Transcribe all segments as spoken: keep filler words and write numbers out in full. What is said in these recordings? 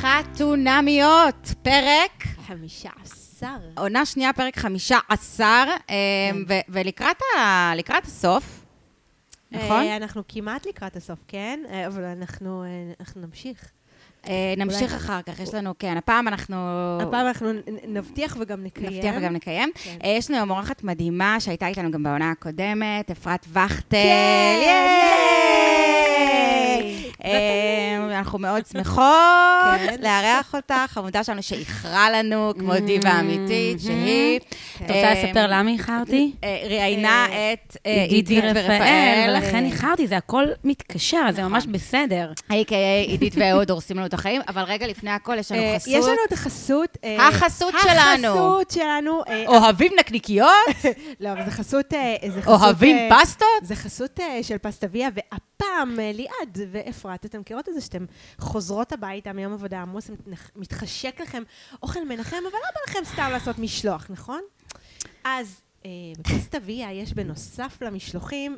חתונמיות, פרק חמישה עשר. עונה שנייה, פרק חמישה עשר, ולקראת הסוף, נכון? אנחנו כמעט לקראת הסוף, כן? אבל אנחנו נמשיך. נמשיך אחר כך, יש לנו, כן, הפעם אנחנו... הפעם אנחנו נבטיח וגם נקיים. נבטיח וגם נקיים. יש לנו מורחת מדהימה שהייתה איתנו גם בעונה הקודמת, אפרת וחטה. אנחנו מאוד שמחות להריח אותך, חמודה שלנו שאיחרה לנו, כמו דיבה אמיתית, שהיא... את רוצה לספר למה איחרתי? ראיינה את עידית ורפאל. לכן איחרתי, זה הכל מתקשר, זה ממש בסדר. איי קיי איי עידית ואהוד הורסים לנו את החיים, אבל רגע לפני הכל יש לנו חסות. יש לנו את החסות. החסות שלנו. החסות שלנו. אוהבים נקניקיות? לא, אבל זה חסות... אוהבים פסטות? זה חסות של פסטביה, והפעם ליעד ואפרת, אתם מכירות את זה שאתם חוזרות הביתה מיום עבודה עמוס, מתחשק לכם אוכל מנחם, אבל לא בא לכם סתם לעשות משלוח, נכון? אז בפסטביה יש בנוסף למשלוחים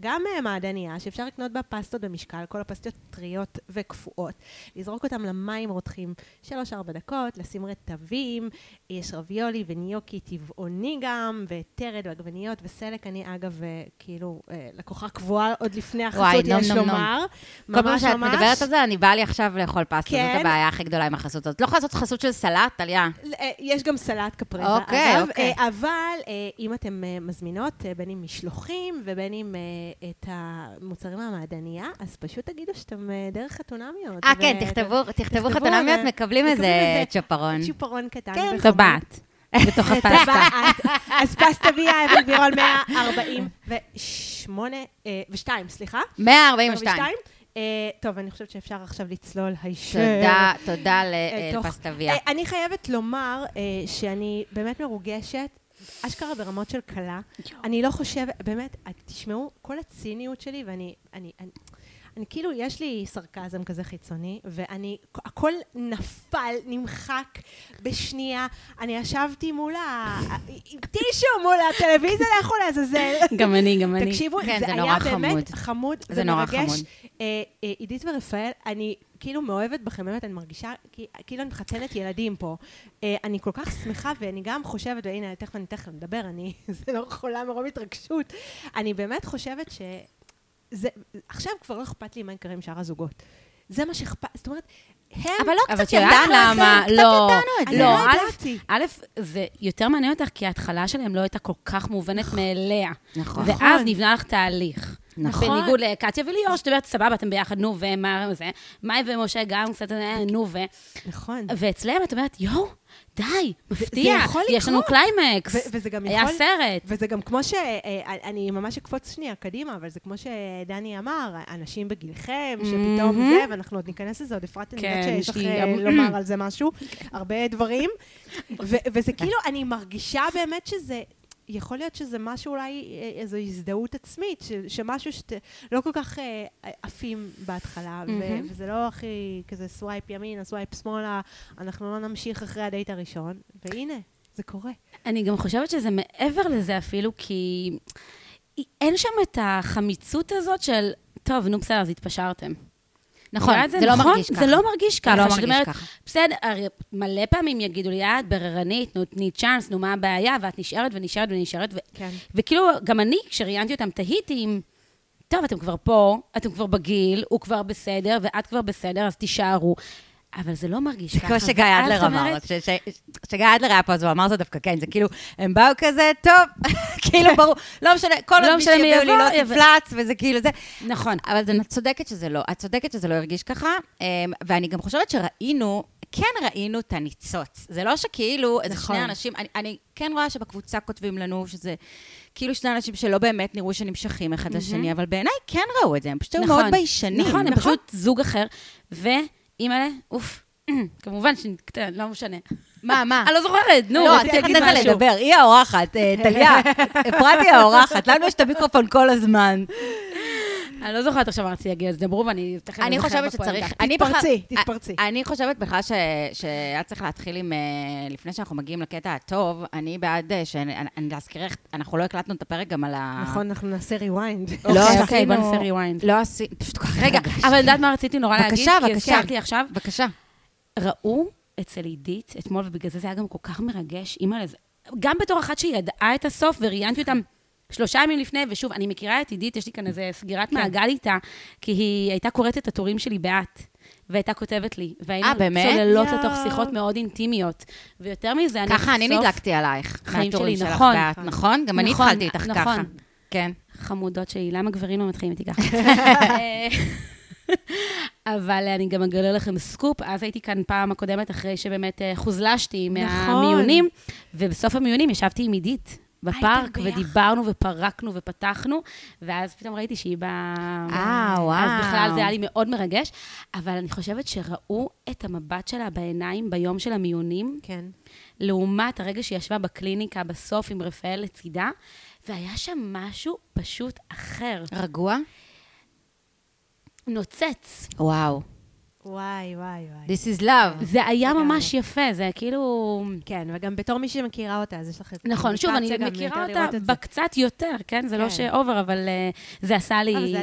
גם מעדניה שאפשר לקנות בה פסטות במשקל, כל הפסטות טריות וקפואות, לזרוק אותם למים רותחים שלוש ארבע דקות, לשים רטבים, יש רביולי וניוקי טבעוני גם, וטרד ועגבניות וסלק, אני אגב כאילו לקוחה קבועה עוד לפני החסות, יש לומר. כל פעם שאת מדברת על זה, אני באה לי עכשיו לאכול פסטות, זאת הבעיה הכי גדולה עם החסות הזאת. לא חסות חסות של סלט, טליה. יש גם סלט קפריזה, אגב, אבל... אם אתם מזמינות, בין אם משלוחים ובין אם את המוצרים המעדניה, אז פשוט תגידו שאתם דרך חתונמיות. אה, כן, תכתבו חתונמיות, מקבלים איזה צ'ופרון. צ'ופרון קטן. כן, טבעת. בתוך הפסטה. אז פסטביה, בירול מאה ארבעים ושתיים, סליחה? מאה ארבעים ושתיים. טוב, אני חושבת שאפשר עכשיו לצלול הישר. תודה, תודה לפסטביה. אני חייבת לומר שאני באמת מרוגשת, אשכרה ברמות של קלה. אני לא חושבת, באמת, תשמעו, כל הציניות שלי, ואני, אני, אני, אני, כאילו, יש לי סרקזם כזה חיצוני, ואני, הכל נפל, נמחק בשנייה. אני ישבתי מולה, טישו מולה, הטלוויזיה לאכול לעזאזל. גם אני, גם אני. תקשיבו, זה היה באמת חמוד ומרגש. עידית ורפאל, אני... כאילו מאוהבת בכם, באמת אני מרגישה, כאילו אני מחתנת ילדים פה. אני כל כך שמחה, ואני גם חושבת, והנה, תכף אני תכף מדבר, אני, זה לא חולה מרוב התרגשות. אני באמת חושבת שזה, עכשיו כבר לא אכפת לי מה יקרה עם שאר הזוגות. זה מה שאכפת, זאת אומרת, הם... אבל לא קצת ידענו למה, קצת ידענו את זה. לא, א', זה יותר מעניין אותך, כי ההתחלה שלהם לא הייתה כל כך מובנת מאליה. נכון. ואז נבנה לך תהליך. נכון. בניגוד לקטיה וליאור, שדברת, סבבה, אתם ביחד, נו, ומה וזה. מאי ומשה גם קצת, נו, ו... נכון. ואצלם את אומרת, יואו, די, מפתיע, יש לנו קליימקס, היה סרט. וזה גם כמו ש... אני ממש אקפוץ שנייה קדימה, אבל זה כמו שדני אמר, אנשים בגילכם, שפתאום זה, ואנחנו עוד ניכנס לזה, עוד אפרת, אני יודעת שיש לך לומר על זה משהו, הרבה דברים. וזה כאילו, אני מרגישה באמת שזה... יכול להיות שזה משהו, אולי איזו הזדהות עצמית, שמשהו שלא כל כך עפים בהתחלה, וזה לא הכי כזה סווייפ ימין, סווייפ שמאלה, אנחנו לא נמשיך אחרי הדייט הראשון, והנה, זה קורה. אני גם חושבת שזה מעבר לזה אפילו, כי אין שם את החמיצות הזאת של, טוב, נו בסדר, אז התפשרתם. נכון, זה לא מרגיש ככה. זה לא מרגיש ככה. בסדר, מלא פעמים יגידו לי, את בררנית, תני צ'אנס, נו מה הבעיה, ואת נשארת ונשארת ונשארת. וכאילו, גם אני, כשראיינתי אותם, תהיתי, טוב, אתם כבר פה, אתם כבר בגיל, הוא כבר בסדר, ואת כבר בסדר, אז תישארו. אבל זה לא מרגיש ככה. שגיא אדלר אמר, שגיא אדלר היה פה, אז הוא אמר זה דווקא כן, זה כאילו, הם באו כזה, טוב, כאילו ברור, לא משנה, כל עוד משנה יביאו לי לא תפלץ, וזה כאילו זה. נכון. אבל את צודקת שזה לא, את צודקת שזה לא הרגיש ככה, ואני גם חושבת שראינו, כן ראינו את הניצוץ. זה לא שכאילו, איזה שני אנשים, אני כן רואה שבקבוצה כותבים לנו שזה, כאילו שני אנשים שלא באמת נראו שנמשכים אחד לשני, אבל בעיניי כן ראו את זה, הם פשוט מאוד ביישנים. נכון, הם פשוט זוג אחר, ו אימאלה, אוף, כמובן שנקטן, לא משנה. מה, מה? אני לא זוכרת, נו, לא, אני אגיד משהו. לדבר, היא האורחת, טליה, אפרת היא האורחת, לנו יש את המיקרופון כל הזמן. אני לא זוכרת עכשיו ארצי יגיע, אז דברו ואני... אני חושבת שצריך... תתפרצי, תתפרצי. אני חושבת בכלל שאת צריך להתחיל עם... לפני שאנחנו מגיעים לקטע הטוב, אני בעד ש... אני להזכיר איך... אנחנו לא הקלטנו את הפרק גם על ה... נכון, אנחנו נעשה ריוויינד. לא, אוקיי, בוא נעשה ריוויינד. לא עשי... פשוט ככה רגע. אבל לדעת מה רציתי נורא להגיד, כי הזכרתי עכשיו... בבקשה. ראו אצל עידית אתמול, ובגלל זה זה היה גם כל כך מרגש, אימא לזה, גם בתור אחת שידעה את הסוף, וראיינתי אותם שלושה ימים לפני, ושוב, אני מכירה את עידית, יש לי כאן איזה סגירת מעגל איתה, כי היא הייתה קוראת את התורים שלי בעת, והייתה כותבת לי, והיינו צוללות לתוך שיחות מאוד אינטימיות, ויותר מזה, אני בסוף... ככה אני נדלקתי עלייך, מהתורים שלך בעת, נכון? גם אני התחלתי איתך ככה. כן. חמודות שלי, למה גברים לא מתחילים איתי ככה? אבל אני גם אגלה לכם סקופ, אז הייתי כאן פעם הקודמת, אחרי שבאמת חוזלשתי מהמיונים, ובסוף המיונים ישבתי עם עידית בפארק, ודיברנו ופרקנו ופתחנו, ואז פתאום ראיתי שהיא באה... אה, וואו. אז בכלל זה היה לי מאוד מרגש, אבל אני חושבת שראו את המבט שלה בעיניים ביום של המיונים, כן. לעומת הרגע שהיא ישבה בקליניקה בסוף עם רפאל לצידה, והיה שם משהו פשוט אחר. רגוע? נוצץ. וואו. וואי, וואי, וואי. This is love. זה היה ממש יפה, זה כאילו... כן, וגם בתור מי שמכירה אותה, אז יש לך... נכון, שוב, אני מכירה אותה בקצת יותר, כן? זה לא שאובר, אבל זה עשה לי...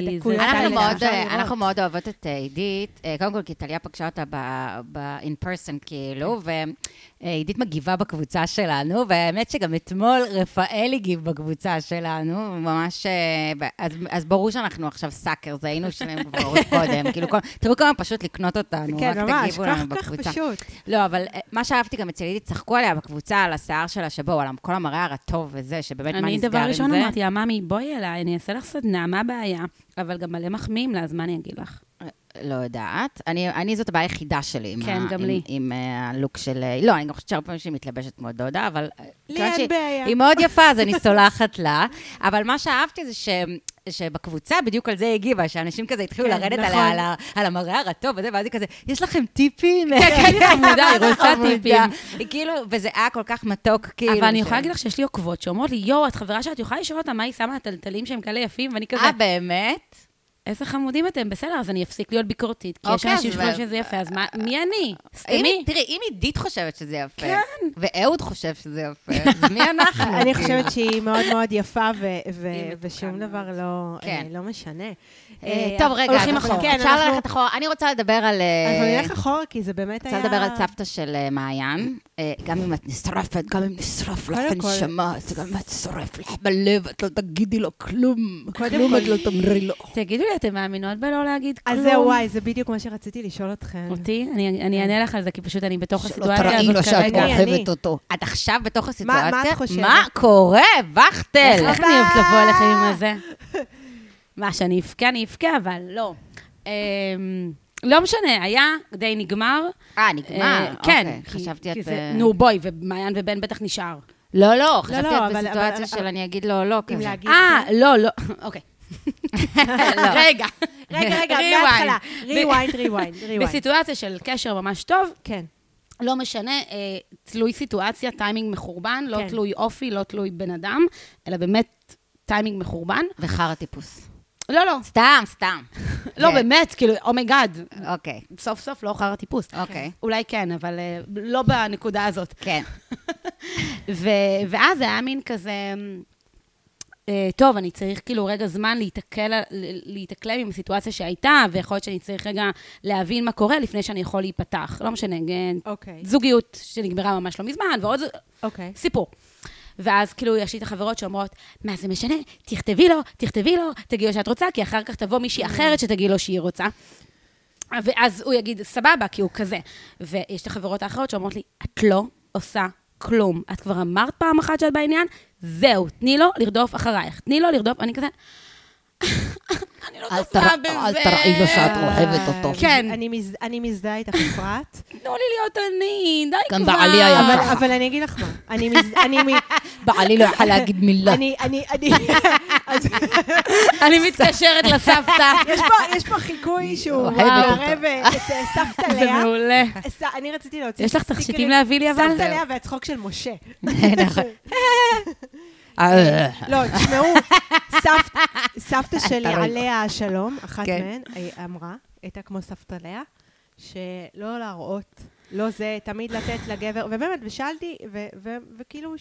אנחנו מאוד אוהבות את עידית, קודם כל, כי טליה פגשה אותה in person, כאילו, ועידית מגיבה בקבוצה שלנו, והאמת שגם אתמול רפאל הגיב בקבוצה שלנו, ממש... אז ברור שאנחנו עכשיו סאקר, זה היינו שלהם כבר קודם, כאילו, תראו כמה פשוט לקנות אותנו, כן, רק ממש, תגיבו כך, לנו כך בקבוצה. פשוט. לא, אבל מה שאהבתי גם אצל עידית, צחקו עליה בקבוצה, על השיער שלה שבו, על כל המראה הרטוב וזה, שבאמת מה נסגר עם זה. אני דבר ראשון אמרתי, אממי, בואי אליי, אני אעשה לך סדנה, מה הבעיה? אבל גם מלא מחמיאים לה, אז מה אני אגיד לך? לא יודעת. אני, אני זאת הבעיה היחידה שלי. כן, ה, גם עם, לי. עם, עם הלוק של... לא, אני גם חושבת שהרבה פעמים שהיא מתלבשת מאוד דודה, אבל... לי אין בעיה. היא מאוד יפה, אז אני סולחת לה. אבל מה שאהבתי זה ש... שבקבוצה בדיוק על זה הגיבה, שאנשים כזה התחילו לרדת על המראה הרטוב, ואז היא כזה, יש לכם טיפים? כן, היא חמודה, היא רוצה טיפים. כאילו, וזה היה כל כך מתוק, כאילו. אבל אני יכולה להגיד לך שיש לי עוקבות, שאומרות לי, יו, את חברה שאת יכולה לשאול אותה, מה היא שמה הטלטלים שהם כאלה יפים, ואני כזה... אה, באמת? איזה חמודים אתם, בסדר, אז אני אפסיק להיות ביקורתית, כי יש אנשים שחושבים שזה יפה, אז מי אני? סתמי. תראי, אם עידית חושבת שזה יפה, ואהוד חושב שזה יפה, אז מי אנחנו? אני חושבת שהיא מאוד מאוד יפה, ושום דבר לא משנה. טוב, רגע, הולכים אחורה. אפשר ללכת אחורה, אני רוצה לדבר על... אז אני אלך אחורה, כי זה באמת היה... רוצה לדבר על סבתא של מעיין, גם אם את נשרפת, גם אם נשרף לך נשמה, גם אם את נשרף לך בלב, את לא תגידי לו כלום, כלום את לא תמרי לו. תגידו לי, אתם מאמינות בלא להגיד כלום? אז זה וואי, זה בדיוק מה שרציתי לשאול אתכן. אותי? אני אענה לך על זה, כי פשוט אני בתוך הסיטואציה הזאת. שלא תראי לו שאת אוהבת אותו. את עכשיו בתוך הסיטואציה? מה את חושבת? מה קורה? וכתל! איך אני אוהבת לבוא אליכם עם הזה? מה, שאני אפקה, אני אפקה, אבל לא. לא משנה, היה די נגמר. אה, נגמר? כן. חשבתי את... נו, בואי, ומעיין ובן בטח נשאר. לא, לא, חשבתי את בסיטואציה של אני אגיד לו לא כזה. אה, לא, לא, אוקיי. רגע. רגע, רגע, מההתחלה. ריוויינד, ריוויינד, ריוויינד. בסיטואציה של קשר ממש טוב. כן. לא משנה, תלוי סיטואציה, טיימינג מחורבן, לא תלוי אופי, לא תלוי בן אדם, אלא באמת טיימינג מחורבן. וחר טיפוס. לא, לא. סתם, סתם. לא, באמת, כאילו, אומייגאד. אוקיי. סוף סוף לא חר טיפוס. אוקיי. אולי כן, אבל לא בנקודה הזאת. כן. ואז היה מין כזה... טוב, אני צריך כאילו רגע זמן להתאקלם עם הסיטואציה שהייתה, ויכול להיות שאני צריך רגע להבין מה קורה לפני שאני יכול להיפתח. לא משנה, זוגיות שנגמרה ממש לא מזמן, ועוד סיפור. ואז כאילו יש לי את החברות שאומרות, מה זה משנה? תכתבי לו, תכתבי לו, תגידי לו שאת רוצה, כי אחר כך תבוא מישהי אחרת שתגידי לו שהיא רוצה. ואז הוא יגיד, סבבה, כי הוא כזה. ויש את החברות האחרות שאומרות לי, את לא עושה כלום. את כבר אמרת פעם אחת שאת בעניין, זהו, תני לו לרדוף אחרייך. תני לו לרדוף, אני כזה... אני לא תופעה בזה. אל תראי לו שאת רוחבת אותו. כן. אני מזדהה איתך אפרת. תנו לי להיות אני, די כבר. גם בעלי היה ככה. אבל אני אגיד לך מה. בעלי לא יכל להגיד מילה. אני, אני, אני... אני מתקשרת לסבתא. יש פה חיקוי שהוא מערב את סבתא לאה. זה מעולה. אני רציתי להוציא... יש לך תכשיטים להביא לי אבל? סבתא לאה והצחוק של משה. נכון. לא, תשמעו, סבתא שלי עליה השלום, אחת מהן, אמרה, הייתה כמו סבתא לאה, שלא להראות, לא זה, תמיד לתת לגבר, ובאמת, ושאלתי, וכאילו,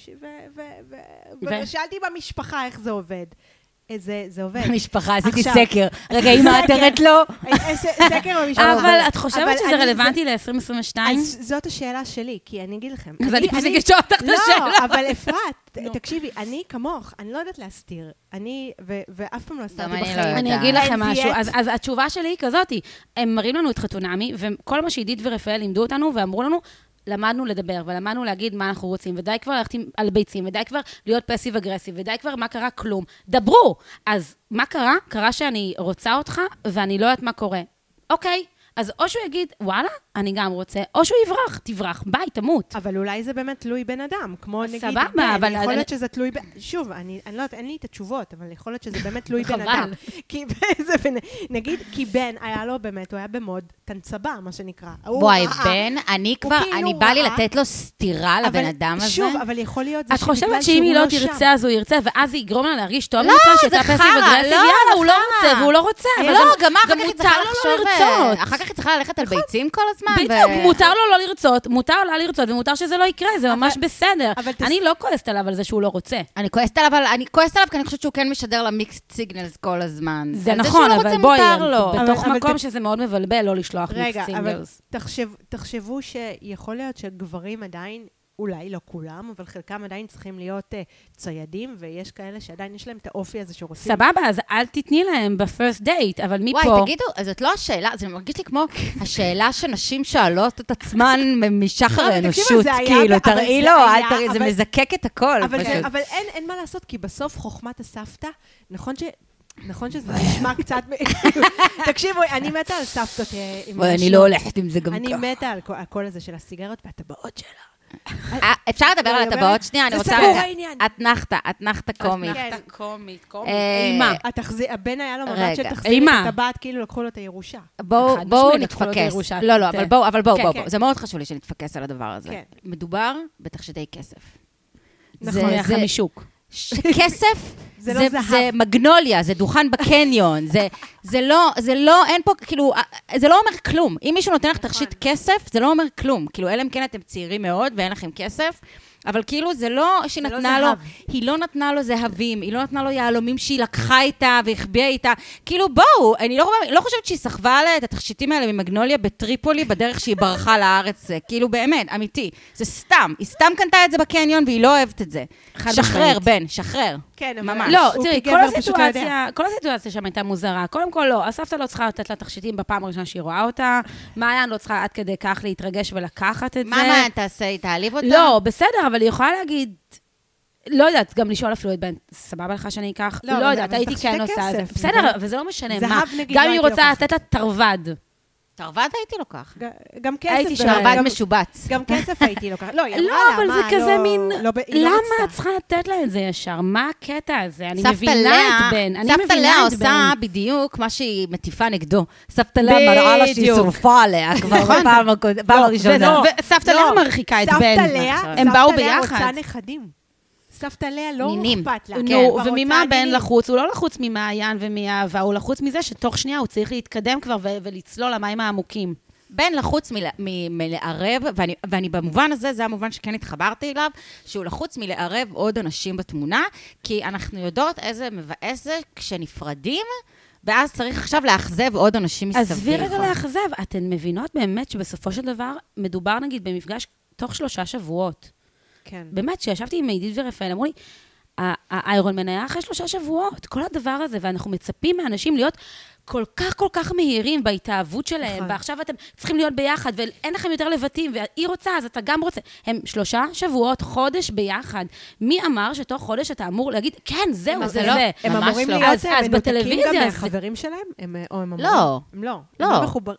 ושאלתי במשפחה איך זה עובד. זה, זה עובד. המשפחה, עשיתי סקר. רגע, אימא, את הראת לו. סקר במשפחה. אבל את חושבת שזה רלוונטי ל-עשרים עשרים ושתיים? אז זאת השאלה שלי, כי אני אגיד לכם. אז אני פסיק לשאול אותך את השאלה. לא, אבל אפרת, תקשיבי, אני כמוך, אני לא יודעת להסתיר. אני, ואף פעם לא הסתרתי בחיים. אני אגיד לכם משהו. אז התשובה שלי היא כזאת. הם מראים לנו את חתונמי, וכל מה שעידית ורפאל לימדו אותנו, ואמרו לנו, למדנו לדבר, ולמדנו להגיד מה אנחנו רוצים, ודי כבר ללכת על ביצים, ודי כבר להיות פסיב-אגרסיב, ודי כבר מה קרה? כלום. דברו! אז מה קרה? קרה שאני רוצה אותך, ואני לא יודעת מה קורה. אוקיי, אז או שהוא יגיד, וואלה, אני גם רוצה, או שהוא יברח, תברח, ביי, תמות. אבל אולי זה באמת תלוי בן אדם, כמו נגיד, סבבה, אבל... יכול להיות שזה תלוי... שוב, אני לא יודעת, אין לי את התשובות, אבל יכול להיות שזה באמת תלוי בן אדם. כי באיזה... נגיד, כי בן היה לו באמת, הוא היה במוד תנצבה, מה שנקרא. בואי, בן, אני כבר, אני בא לי לתת לו סתירה לבן אדם הזה. שוב, אבל יכול להיות... את חושבת שאם היא לא תרצה, אז הוא ירצה, ואז היא יגרום לה להרגיש טוב אחר כך צריכה ללכת על ביצים כל הזמן. בדיוק, מותר לו לא לרצות, מותר לה לרצות, ומותר שזה לא יקרה, זה ממש בסדר. אני לא כועסת עליו על זה שהוא לא רוצה. אני כועסת עליו, אני כועסת עליו כי אני חושבת שהוא כן משדר למיקסט סיגנלס כל הזמן. זה נכון, אבל בואי, בתוך מקום שזה מאוד מבלבל לא לשלוח מיקסט סיגנלס. רגע, אבל תחשבו שיכול להיות שגברים עדיין, אולי לא כולם, אבל חלקם עדיין צריכים להיות ציידים, ויש כאלה שעדיין יש להם את האופי הזה שרוצים. סבבה, אז אל תתני להם בפרסט דייט, אבל מפה... וואי, תגידו, זאת לא השאלה, זה מרגיש לי כמו השאלה שנשים שאלות את עצמן משחר האנושות, כאילו, תראי לו, זה מזקק את הכל. אבל אין מה לעשות, כי בסוף חוכמת הסבתא, נכון ש... נכון שזה נשמע קצת... תקשיבו, אני מתה על סבתות עם אנשים. אני לא הולכת עם זה גם כך. אני מתה על כל הזה של הסיגרות והטבעות שלה. אפשר לדבר על הטבעות? שנייה, אני רוצה... את נחתה, את נחתה קומית. את נחתה קומית, קומית. אימא. הבן היה לו מבט שתחזיר את הטבעת, כאילו לקחו לו את הירושה. בואו נתפקס. לא, לא, אבל בואו, אבל בואו, בואו. זה מאוד חשוב לי שנתפקס על הדבר הזה. מדובר בתכשיטי כסף. נכון, יחד משוק. שכסף... זה, זה, לא זה מגנוליה, זה דוכן בקניון, זה, זה לא, זה לא, אין פה, כאילו, זה לא אומר כלום. אם מישהו נותן לך תכשיט כסף, זה לא אומר כלום. כאילו, אלא אם כן אתם צעירים מאוד ואין לכם כסף, אבל כאילו זה לא שהיא נתנה לו, היא לא נתנה לו זהבים, היא לא נתנה לו יעלומים שהיא לקחה איתה והחביאה איתה. כאילו, בואו, אני לא חושבת שהיא סחבה עליה את התכשיטים האלה ממגנוליה בטריפולי בדרך שהיא ברחה לארץ. כאילו, באמת, אמיתי. זה סתם. היא סתם קנתה את זה בקניון והיא לא אוהבת את זה. שחרר, בן, שחרר. כן, ממש. לא, תראי, כל הסיטואציה, כל הסיטואציה שם הייתה מוזרה. קודם כל, לא, הסבתא לא צריכה לתת לה תכשיטים בפעם הראשונה שהיא רואה אותה. מעיין לא צריכה עד כדי כך להתרגש ולקחת את זה. מה מעיין תעשה? היא תעליב אותה? לא, בסדר, אבל היא יכולה להגיד, לא יודעת, גם לשאול אפילו את בן, סבבה לך שאני אקח? לא יודעת, הייתי כן עושה את זה. בסדר, וזה לא משנה מה. גם אם היא רוצה לתת לה תרווד. תרווד הייתי לוקח. גם כסף. הייתי שרווד משובץ. גם כסף הייתי לוקח. לא, אבל זה כזה מין, למה את צריכה לתת לה את זה ישר? מה הקטע הזה? אני מבינה את בן. סבתא לה עושה בדיוק מה שהיא מטיפה נגדו. סבתא לה מראה לה שהיא שורפה עליה כבר פעם הראשונה. סבתא לה מרחיקה את בן. הם באו ביחד. סבתא לה רוצה נכדים. סבתא לאה לא אוכפת לה. נו, וממה בן לחוץ? הוא לא לחוץ ממעיין ומאהבה, הוא לחוץ מזה שתוך שנייה הוא צריך להתקדם כבר ולצלול למים העמוקים. בן לחוץ מלערב, ואני במובן הזה, זה המובן שכן התחברתי אליו, שהוא לחוץ מלערב עוד אנשים בתמונה, כי אנחנו יודעות איזה מבאס זה כשנפרדים, ואז צריך עכשיו לאכזב עוד אנשים מסביב. אז סביר רגע לאכזב, אתן מבינות באמת שבסופו של דבר מדובר נגיד במפגש תוך שלושה שבועות. כן. באמת, שישבתי עם עידית ורפאל, אמרו לי, האיירון מניה אחרי שלושה שבועות, כל הדבר הזה, ואנחנו מצפים מאנשים להיות כל כך כל כך מהירים בהתאהבות שלהם, ועכשיו אתם צריכים להיות ביחד, ואין לכם יותר לבטים, והיא רוצה, אז אתה גם רוצה. הם שלושה שבועות, חודש ביחד. מי אמר שתוך חודש אתה אמור להגיד, כן, זהו, זה לא. הם אמורים להיות, הם מנותקים גם מהחברים שלהם? לא. הם לא.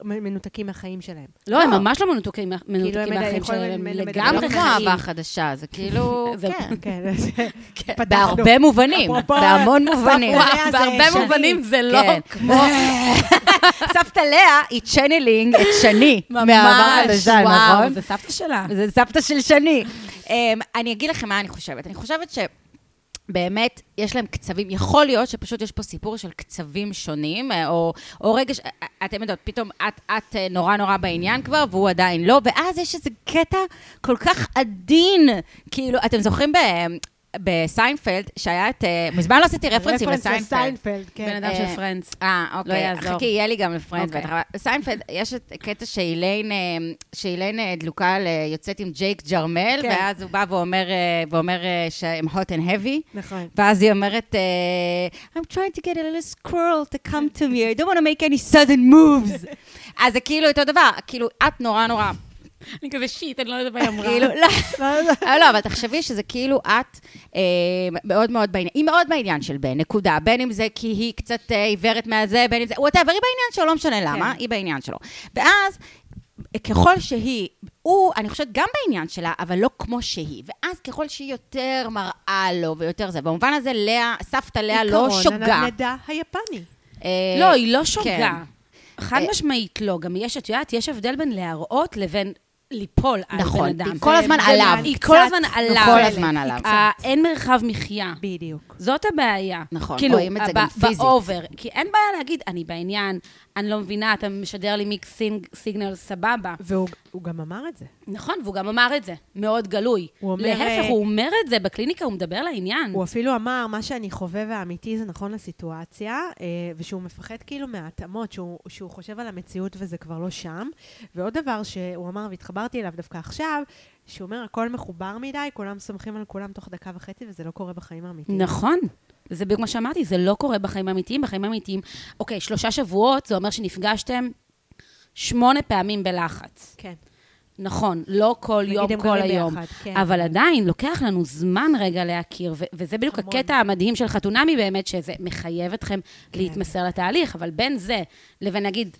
הם מנותקים מהחיים שלהם. לא, הם ממש לא מנותקים מהחיים שלהם. לגמרי אהבה חדשה, זה כאילו... כן. בהרבה מובנים. בהמון מובנים. בהרבה מובנים זה לא... סבתא לאה היא צ'נלינג את שני ממש, וואו, זה סבתא שלה, זה סבתא של שני. אני אגיד לכם מה אני חושבת, אני חושבת שבאמת יש להם קצבים, יכול להיות שפשוט יש פה סיפור של קצבים שונים, או רגע, אתם יודעות, פתאום את נורא נורא בעניין כבר, והוא עדיין לא, ואז יש איזה קטע כל כך עדין, כאילו, אתם זוכרים בהם, בסיינפלד, שהיה את... מזמן לא עשיתי רפרנסים לסיינפלד. בן אדם של פרנדס. אה, אוקיי. חכי, יהיה לי גם לפרנדס. בסיינפלד, יש את קטע שאיליין דלוקה יוצאת עם ג'ייק ג'רמל, ואז הוא בא ואומר שהם hot and heavy. נכון. ואז היא אומרת, I'm trying to get a little squirrel to come to me. I don't want to make any sudden moves. אז זה כאילו אותו דבר. כאילו, את נורא נורא... אני כזה שיט, אני לא יודעת מה היא אמרה. כאילו, לא. לא, אבל תחשבי שזה כאילו את מאוד מאוד בעניין, היא מאוד בעניין של בן, נקודה. בין אם זה כי היא קצת עיוורת מהזה, בין אם זה, הוא עושה, אבל היא בעניין שלו, לא משנה למה, היא בעניין שלו. ואז, ככל שהיא, הוא, אני חושבת גם בעניין שלה, אבל לא כמו שהיא. ואז ככל שהיא יותר מראה לו ויותר זה. במובן הזה, לאה, סבתא לאה לא שוגה. עיקרון, הנדע היפני. לא, היא לא שוגה. חד משמעית לא, גם יש, את יודעת, יש הבדל בין להראות לבין ליפול על בן אדם. נכון, כל הזמן עליו. היא כל הזמן עליו. כל הזמן עליו. אין מרחב מחיה. בדיוק. זאת הבעיה. נכון, רואים את זה גם פיזית. באובר, כי אין בעיה להגיד, אני בעניין, אני לא מבינה, אתה משדר לי מיק סיגנל סבבה. והוא גם אמר את זה. נכון, והוא גם אמר את זה. מאוד גלוי. להפך, הוא אומר את זה בקליניקה, הוא מדבר לעניין. הוא אפילו אמר, מה שאני חובב האמיתי זה נכון לסיטואציה, ושהוא מפחד כאילו מהתאמות, שהוא חושב על המציאות וזה כבר לא שם. ועוד דבר שהוא אמר, והתחברתי אליו דווקא עכשיו, שהוא אומר, הכל מחובר מדי, כולם סומכים על כולם תוך דקה וחצי, וזה לא קורה בחיים האמיתיים. נכון. זה בגלל מה שאמרתי, זה לא קורה בחיים האמיתיים, בחיים האמיתיים. אוקיי, שלושה שבועות, זה אומר שנפגשתם שמונה פעמים בלחץ. כן. נכון, לא כל יום, כל היום. ביחד, כן. אבל עדיין, לוקח לנו זמן רגע להכיר, ו- וזה בדיוק המון. הקטע המדהים של חתונמי באמת, שזה מחייב אתכם כן. להתמסר לתהליך, אבל בין זה, לבין נגיד,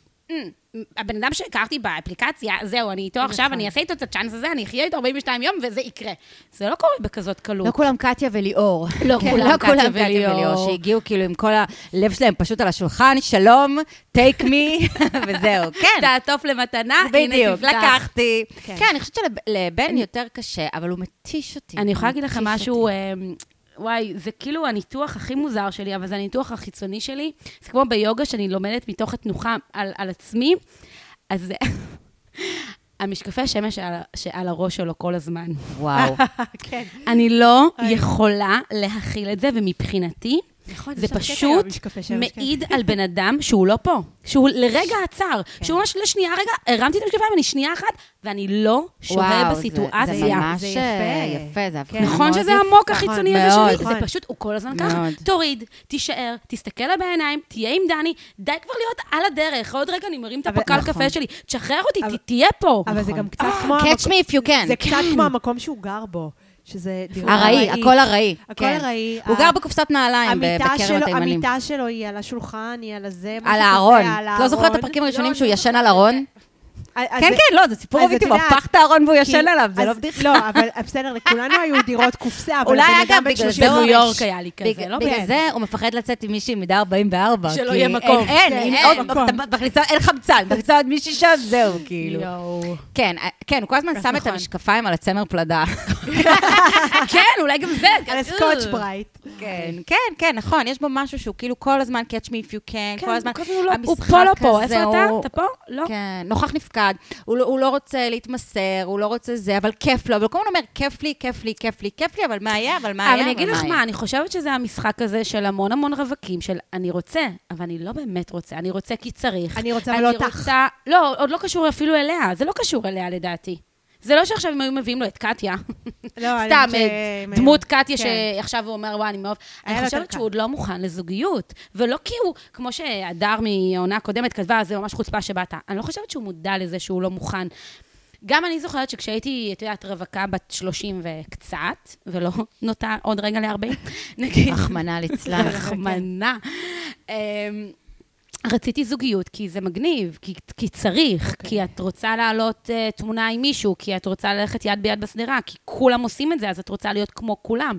הבן אדם שהכרתי באפליקציה, זהו, אני איתו עכשיו, אני אעשה איתו את הצ'אנס הזה, אני אחיה איתו ארבעים ושניים יום, וזה יקרה. זה לא קורה בכזאת קלות. לא כולם קטיה וליאור. לא כולם קטיה וליאור. שהגיעו כאילו עם כל הלב שלהם פשוט על השולחן, שלום, take me, וזהו. כן. תעטוף למתנה, הנה, לקחתי. כן, אני חושבת שלבן יותר קשה, אבל הוא מתיש אותי. אני יכולה להגיד לך משהו... וואי, זה כאילו הניתוח הכי מוזר שלי, אבל זה הניתוח החיצוני שלי. זה כמו ביוגה שאני לומדת מתוך התנוחה על, על עצמי. אז המשקפי השמש שעל, שעל הראש שלו כל הזמן. וואו. כן. אני לא יכולה להכיל את זה, ומבחינתי, זה פשוט מעיד על בן אדם שהוא לא פה. שהוא לרגע עצר. שהוא ממש לשנייה, רגע, הרמתי את המשקפיים, אני שנייה אחת, ואני לא שוהה בסיטואציה. זה ממש יפה. נכון שזה עמוק החיצוני הזה שלי? זה פשוט, הוא כל הזמן ככה. תוריד, תישאר, תסתכל לה בעיניים, תהיה עם דני, די כבר להיות על הדרך. עוד רגע אני מרים את הפקל קפה שלי. תשחרר אותי, תהיה פה. אבל זה גם קצת כמו... Catch me if you can. זה קצת כמו המקום שהוא גר בו. שזה הראי, הכל הראי. הכל הראי. הוא גר בקופסת נעליים בקרם התימנים. המיטה שלו היא על השולחן, היא על הזה. על הארון. את לא זוכרת את הפרקים הראשונים שהוא ישן על הארון? כן, כן, לא, זה סיפור אמיתי, הוא הפך את הארון והוא ישן עליו, זה לא בדיחה. לא, אבל בסדר, לכולנו היו דירות קופסה, אבל אולי אגב, בגלל זה ניו יורק היה לי כזה, לא? בגלל זה הוא מפחד לצאת עם מישהי מידה ארבעים וארבע. שלא יהיה מקום. אין, אין, אין חמצן, בחליצה עוד מישהי שם, זהו, כאילו. כן, כן, הוא כל הזמן שם את המשקפיים על הצמר פלדה. כן, אולי גם זה. על הסקוטש ברייט. כן, כן, כן, נכון, יש בו משהו שהוא כאילו כל הזמן catch me if you can, כל הזמן הוא לא רוצה להתמסר, הוא לא רוצה זה, אבל כיף לו, אבל כל הזמן אומר, כיף לי, כיף לי, כיף לי, כיף לי, אבל מה היה, אבל מה היה? אבל אני אגיד לך מה, אני חושבת שזה המשחק הזה של המון המון רווקים, של אני רוצה, אבל אני לא באמת רוצה, אני רוצה כי צריך. אני רוצה ולא תח. לא, עוד לא קשור אפילו אליה, זה לא קשור אליה לדעתי. זה לא שעכשיו הם היו מביאים לו את קטיה, סתם, דמות קטיה שעכשיו הוא אומר, וואי, אני מאוהב. אני חושבת שהוא עוד לא מוכן לזוגיות, ולא כי הוא, כמו שהדר מעונה הקודמת כתבה, זה ממש חוצפה שבאת. אני לא חושבת שהוא מודע לזה שהוא לא מוכן. גם אני זוכרת שכשהייתי, את יודעת, רווקה בת שלושים וקצת, ולא נוטה עוד רגע לארבעים, נגיד. רחמנה לצלן. רחמנה. רציתי זוגיות, כי זה מגניב, כי, כי צריך, okay. כי את רוצה לעלות uh, תמונה עם מישהו, כי את רוצה ללכת יד ביד בסדרה, כי כולם עושים את זה, אז את רוצה להיות כמו כולם.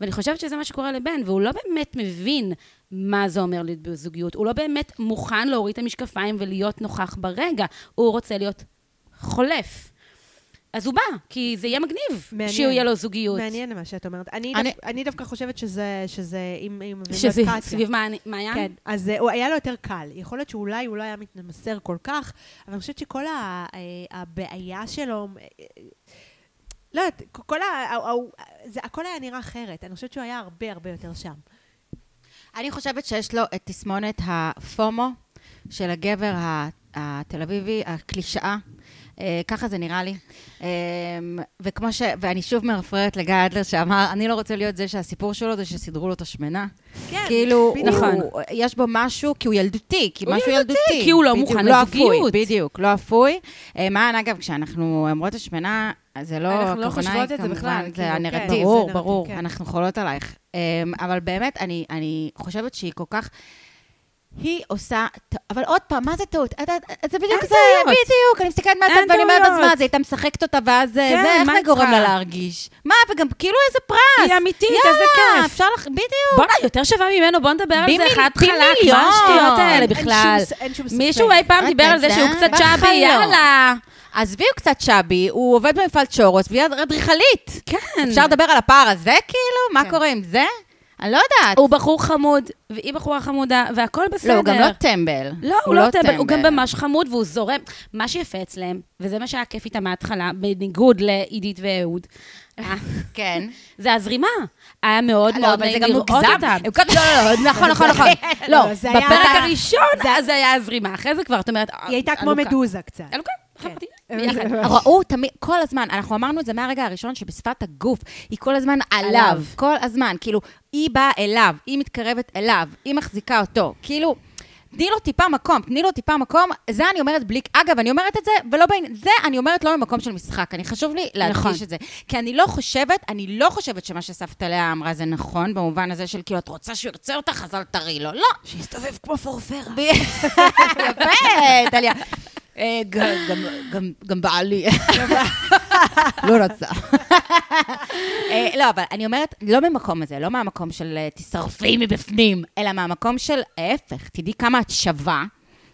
ואני חושבת שזה מה שקורה לבן, והוא לא באמת מבין מה זה אומר להיות בזוגיות, הוא לא באמת מוכן להוריד את המשקפיים ולהיות נוכח ברגע, הוא רוצה להיות חולף. אז הוא בא, כי זה יהיה מגניב, שהוא יהיה לו זוגיות. מעניין מה שאת אומרת. אני דווקא חושבת שזה, אם מבינים את קטיה. סביב מעיין? כן, אז הוא היה לו יותר קל. יכול להיות שאולי הוא לא היה מתמסר כל כך, אבל אני חושבת שכל הבעיה שלו... לא יודעת, הכל היה נראה אחרת. אני חושבת שהוא היה הרבה הרבה יותר שם. אני חושבת שיש לו את תסמונת הפומו של הגבר התל אביבי, הקלישאה. ככה זה נראה לי. וכמו ש... ואני שוב מרפררת לגיא אדלר שאמר, אני לא רוצה להיות זה שהסיפור שלו זה שסידרו לו את השמנה. כן, כאילו, יש בו משהו, כי הוא ילדותי, כי משהו ילדותי. כי הוא לא מוכן לזוגיות. בדיוק, לא אפוי. מעיין, אגב, כשאנחנו אומרות השמנה, זה לא... אנחנו לא חושבות את זה בכלל. זה הנרטיב. ברור, ברור. אנחנו חולות עלייך. אבל באמת, אני חושבת שהיא כל כך... היא עושה, אבל עוד פעם, מה זה טעות? זה בדיוק זה, בדיוק, אני מסתכלת מהצד ואני אומרת, אז מה זה, הייתה משחקת אותה ואז זה, איך זה גורם לה להרגיש? מה, וגם כאילו איזה פרס. היא אמיתית, איזה כיף. אפשר לך, בדיוק. בוא נה, יותר שווה ממנו, בוא נדבר על זה אחת חלק, מה השטויות האלה בכלל? מישהו אי פעם דיבר על זה שהוא קצת צ'אבי, יאללה. אז ביו קצת שבי, הוא עובד במפעל צ'ורוס, והיא אדריכלית. כן. אפשר לדבר על הפער הזה כאילו? מה קורה עם זה? אני לא יודעת. הוא בחור חמוד, והיא בחורה חמודה, והכל בסדר. לא, הוא גם לא טמבל. לא, הוא לא טמבל, הוא גם ממש חמוד, והוא זורם. מה שיפה אצלם, וזה מה שהיה כיף איתה מההתחלה, בניגוד לעידית ואהוד. כן. זה הזרימה. היה מאוד מאוד נעים לראות אותם. לא, לא, לא, נכון, נכון, נכון. לא, בפרק הראשון, אז היה הזרימה. אחרי זה כבר, את אומרת... היא הייתה כמו מדוזה קצת. אלוקה. ראו תמיד, כל הזמן, אנחנו אמרנו את זה מהרגע הראשון שבשפת הגוף היא כל הזמן עליו, כל הזמן, כאילו היא באה אליו, היא מתקרבת אליו, היא מחזיקה אותו, כאילו תני לו טיפה מקום, תני לו טיפה מקום, זה אני אומרת בלי, אגב, אני אומרת את זה, ולא בעניין, זה אני אומרת לא במקום של משחק, אני חשוב לי להדגיש את זה, כי אני לא חושבת, אני לא חושבת שמה שסבתא לאה אמרה זה נכון, במובן הזה של כאילו, את רוצה שהוא ירצה אותך, אז אל תראי לו, לא, שיסתובב כמו פורפרה. יפה, טליה. גם בעלי לא רצה לא, אבל אני אומרת לא ממקום הזה, לא מהמקום של תשרפי מבפנים, אלא מהמקום של ההפך, תדעי כמה את שווה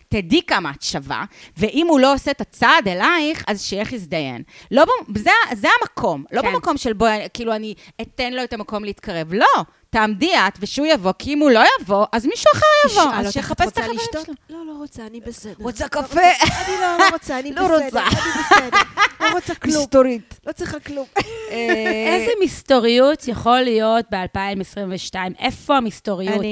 תדעי כמה את שווה, ואם הוא לא עושה את הצעד אלייך, אז שיהיה להזדיין. לא, זה, זה המקום, לא במקום של בוא, כאילו אני אתן לו את המקום להתקרב, לא, תעמדי את, ושהוא יבוא, כי אם הוא לא יבוא, אז מישהו אחר יבוא, אז שיחפש את החברים שלו. לא, לא רוצה, אני בסדר. רוצה קפה? אני לא רוצה, אני בסדר, אני בסדר. לא רוצה כלום. מסתורית. לא צריכה כלום. איזה מסתוריות יכול להיות ב-אלפיים עשרים ושתיים? איפה המסתוריות?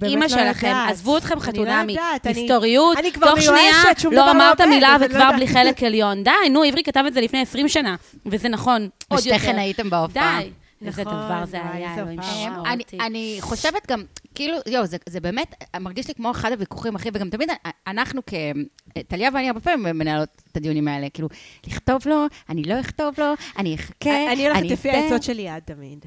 באמא שלכם, עזבו אתכם חתונה מסתוריות. אני כבר מיואשת, שום דבר לא עובד. לא אמרת מילה וכבר בלי חלק עליון. די, נו, עברי כתב את זה לפני עשרים שנה, וזה נכון. ושתיכן הייתם בהופעה. איזה דבר זה היה, אלוהים שמור אותי. אני חושבת גם, כאילו, יו, זה באמת, מרגיש לי כמו אחד הוויכוחים, אחי, וגם תמיד אנחנו כ... טליה ואני הרבה פעמים מנהלות את הדיונים האלה, כאילו, לכתוב לו, אני לא אכתוב לו, אני אחכה, אני הולכת לפי העצות שלי עד תמיד.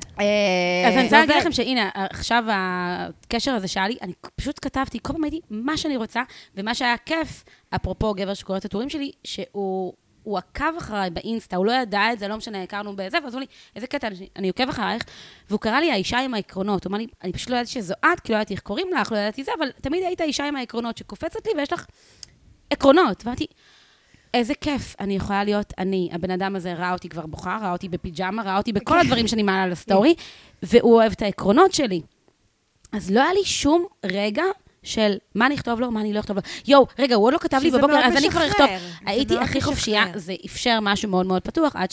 אז אני רוצה להגיד לכם שהנה, עכשיו הקשר הזה שהיה לי, אני פשוט כתבתי, כל פעם הייתי מה שאני רוצה, ומה שהיה כיף, אפרופו גבר שקורא את התורים שלי, שהוא... הוא עקב אחריי באינסטה, הוא לא ידע את זה, לא משנה, הכרנו בזה, ואז הוא אומר לי, איזה קטע, אני עוקב אחרייך, והוא קרא לי האישה עם העקרונות, הוא אומר לי, אני פשוט לא ידעתי שזו את, כי לא ידעתי איך קוראים לך, לא ידעתי זה, אבל תמיד היית האישה עם העקרונות שקופצת לי, ויש לך עקרונות, ואמרתי, איזה כיף, אני יכולה להיות אני, הבן אדם הזה ראה אותי כבר בוכה, ראה אותי בפיג'מה, ראה אותי בכל הדברים שאני מעלה לסטורי, והוא אוהב את העקרונות שלי. אז לא היה לי שום רגע של מה אני אכתוב לו, מה אני לא אכתוב לו. יו, רגע, הוא עוד לא כתב לי בבוקר, אז אני כבר אכתוב. הייתי הכי חופשייה, זה אפשר משהו מאוד מאוד פתוח, עד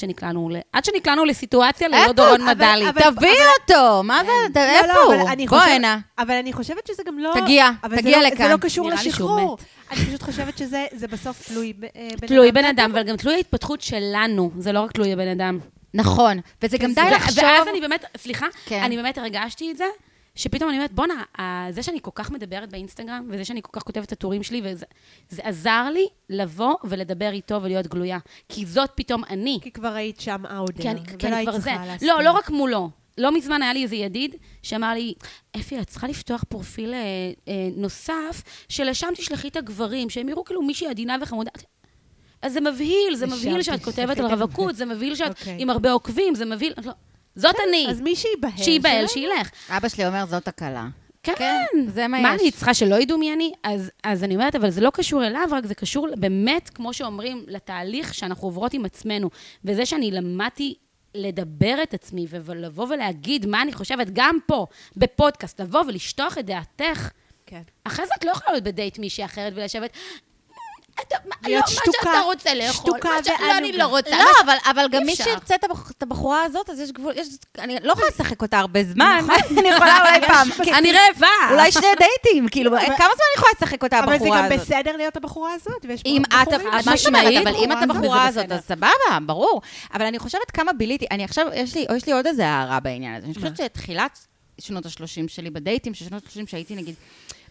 שנקלענו לסיטואציה ללא דורון מדלי. תביא אותו, מה זה, איפה הוא? בוא הנה. אבל אני חושבת שזה גם לא... תגיע, תגיע לכאן. זה לא קשור לשחרור. אני פשוט חושבת שזה בסוף תלוי בן אדם. תלוי בן אדם, אבל גם תלוי ההתפתחות שלנו. זה לא רק תלוי בן אדם. נכון, וזה גם די לחשוב. ואז אני באמת, סליחה, אני באמת הרגשתי את זה. שפתאום אני אומרת, בוא נה, זה שאני כל כך מדברת באינסטגרם, וזה שאני כל כך כותבת את הטורים שלי, וזה, זה עזר לי לבוא ולדבר איתו ולהיות גלויה. כי זאת פתאום אני. כי כבר היית שם אהודה. כי אני, כי אני כבר זה. להספר. לא, לא רק מולו. לא מזמן היה לי איזה ידיד שאמר לי, אפי, את צריכה לפתוח פרופיל אה, אה, נוסף, שלשם תשלחי את הגברים, שהם יראו כאילו מישהי עדינה וחמודה. אז זה מבהיל, זה מבהיל שאת כותבת על רווקות, זה מבהיל שאת עם הרבה עוקבים, זה מבהיל... זאת אני. אז מי שיבהל. שיבהל, שילך. אבא שלי אומר, זאת הקלה. כן. זה מה יש. מה אני צריכה שלא ידעו מי אני? אז אני אומרת, אבל זה לא קשור אליו, רק זה קשור באמת, כמו שאומרים, לתהליך שאנחנו עוברות עם עצמנו. וזה שאני למדתי לדבר את עצמי, ולבוא ולהגיד מה אני חושבת, גם פה, בפודקאסט, לבוא ולשטוח את דעתך. כן. אחרי זה את לא יכולה להיות בדייט מישהי אחרת, ולשבת... להיות שתוקה. מה שאתה רוצה לאכול. שתוקה ועלובה. לא, אבל גם מי שירצה את הבחורה הזאת, אז יש גבול, אני לא יכולה לשחק אותה הרבה זמן. אני יכולה אולי פעם. אני רעבה. אולי שני דייטים, כאילו, כמה זמן אני יכולה לשחק אותה הבחורה הזאת? אבל זה גם בסדר להיות הבחורה הזאת, ויש בחורים. מה שמעית, אבל אם את הבחורה הזאת, אז סבבה, ברור. אבל אני חושבת כמה ביליתי, אני עכשיו, יש לי עוד איזה הערה בעניין הזה. אני חושבת שתחילת שנות ה-שלושים שלי בדייטים, ששנות ה-שלושים שהייתי, נגיד,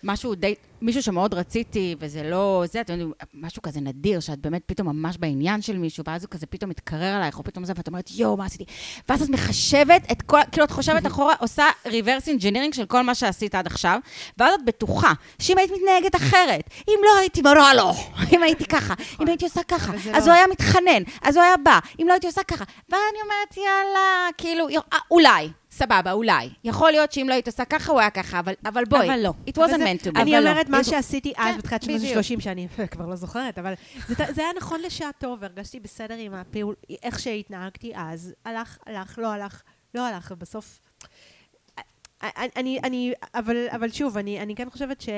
משהו די, מישהו שמאוד רציתי, וזה לא, זה, אתם יודעים, משהו כזה נדיר, שאת באמת פתאום ממש בעניין של מישהו, ואז הוא כזה פתאום מתקרר עלייך, או פתאום זה, ואת אומרת, יו, מה עשיתי? ואז את מחשבת את כל, כאילו את חושבת אחורה, עושה reverse engineering של כל מה שעשית עד עכשיו, ואז את בטוחה, שאם היית מתנהגת אחרת, אם לא הייתי מראה לו, אם הייתי ככה, אם הייתי עושה ככה, אז הוא היה מתחנן, אז הוא היה בא, אם לא הייתי עושה ככה, ואני אומרת, יאללה, כאילו, אולי. סבבה, אולי. יכול להיות שאם לא היית עושה ככה, הוא היה ככה, אבל בואי. אבל לא. It wasn't meant to be. אני אומרת מה שעשיתי אז בתחילת שנות ה-שלושים, שאני כבר לא זוכרת, אבל זה היה נכון לשעתו, והרגשתי בסדר עם הפעול, איך שהתנהגתי אז. הלך, הלך, לא הלך, לא הלך, ובסוף... אני... אבל שוב, אני כן חושבת ש...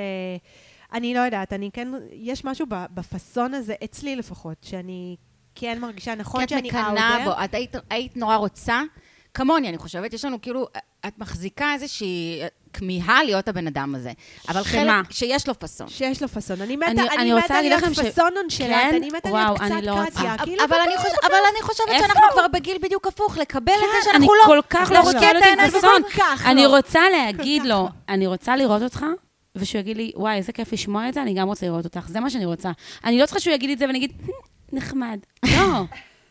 אני לא יודעת, אני כן... יש משהו בפסון הזה, אצלי לפחות, שאני כן מרגישה נכון שאני אאודר. את מקנה בו, את היית נורא רוצה... כמוני, אני חושבת, יש לנו כאילו, את מחזיקה איזושהי כמיהה להיות הבן אדם הזה. אבל חלק שיש לו פסון. שיש לו פסון. אני מתה, אני מתה להיות פסונון שלה, אני מתה להיות קצת קטיה. אבל אני חושבת שאנחנו כבר בגיל בדיוק הפוך, לקבל את זה שאנחנו לא... אני כל כך לא רוצה את העניין פסון. אני רוצה להגיד לו, אני רוצה לראות אותך, ושהוא יגיד לי, וואי, איזה כיף לשמוע את זה, אני גם רוצה לראות אותך. זה מה שאני רוצה. אני לא צריכה שהוא יגיד לי את זה ואני אגיד, נחמד. לא.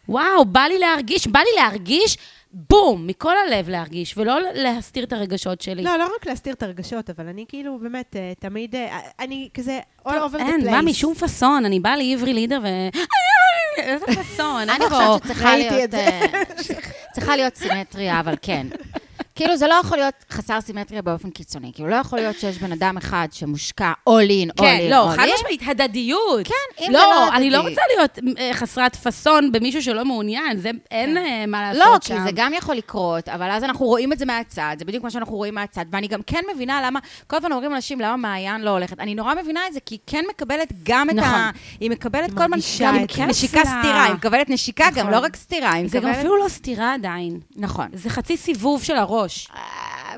וואו, בא לי להרגיש, בא לי להרגיש בום, מכל הלב להרגיש, ולא להסתיר את הרגשות שלי. לא, לא רק להסתיר את הרגשות, אבל אני כאילו באמת תמיד, אני כזה all over the place. אין, מה משום פסון, אני באה לעברי לידר ו... איזה פסון, אני חושבת שצריכה להיות... צריכה להיות סימטריה, אבל כן. כאילו זה לא יכול להיות חסר סימטריה באופן קיצוני, כאילו לא יכול להיות שיש בן אדם אחד שמושקע אולין, אולין, אולין. לא, חד משמעית, הדדיות. כן, אם זה לא הדדי. לא, אני לא רוצה להיות חסרת פסון במישהו שלא מעוניין, זה אין מה לעשות שם. לא, כי זה גם יכול לקרות, אבל אז אנחנו רואים את זה מהצד, זה בדיוק מה שאנחנו רואים מהצד, ואני גם כן מבינה למה, כל פעם אומרים אנשים למה מעיין לא הולכת, אני נורא מבינה את זה, כי היא כן מקבלת גם את ה... היא מקבלת כל מה נשיקה, נשיקה סתירה, היא מקבלת נשיקה גם, לא רק סתירה. זה גם אפילו לא סתירה עדיין. נכון. זה חצי סיבוב של הראש.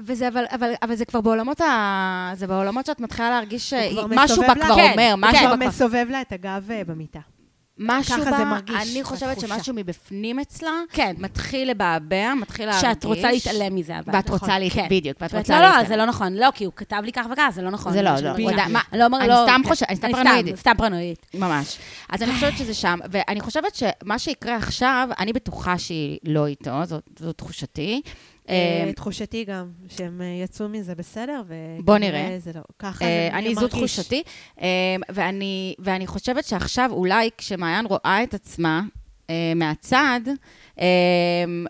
וזה, אבל, אבל, אבל זה כבר בעולמות ה... זה בעולמות שאת מתחילה להרגיש משהו בה כבר אומר, משהו בה כבר מסובב לה את הגב במיטה. משהו בה, אני חושבת שמשהו מבפנים אצלה, מתחיל לבעבע, מתחיל להרגיש. שאת רוצה להתעלם מזה. ואת רוצה להתעלם, בדיוק. לא, לא, זה לא נכון. לא, כי הוא כתב לי כך וכך, זה לא נכון. זה לא, לא. אני סתם חושבת, אני סתם פרנואידית. סתם פרנואידית. ממש. אז אני חושבת שזה שם, ואני חושבת שמה שיקרה עכשיו, אני בטוחה שהיא לא איתו, זו תחושתי. תחושתי גם, שהם יצאו מזה בסדר, בוא נראה, אני זו תחושתי, ואני חושבת שעכשיו אולי כשמעיין רואה את עצמה מהצד,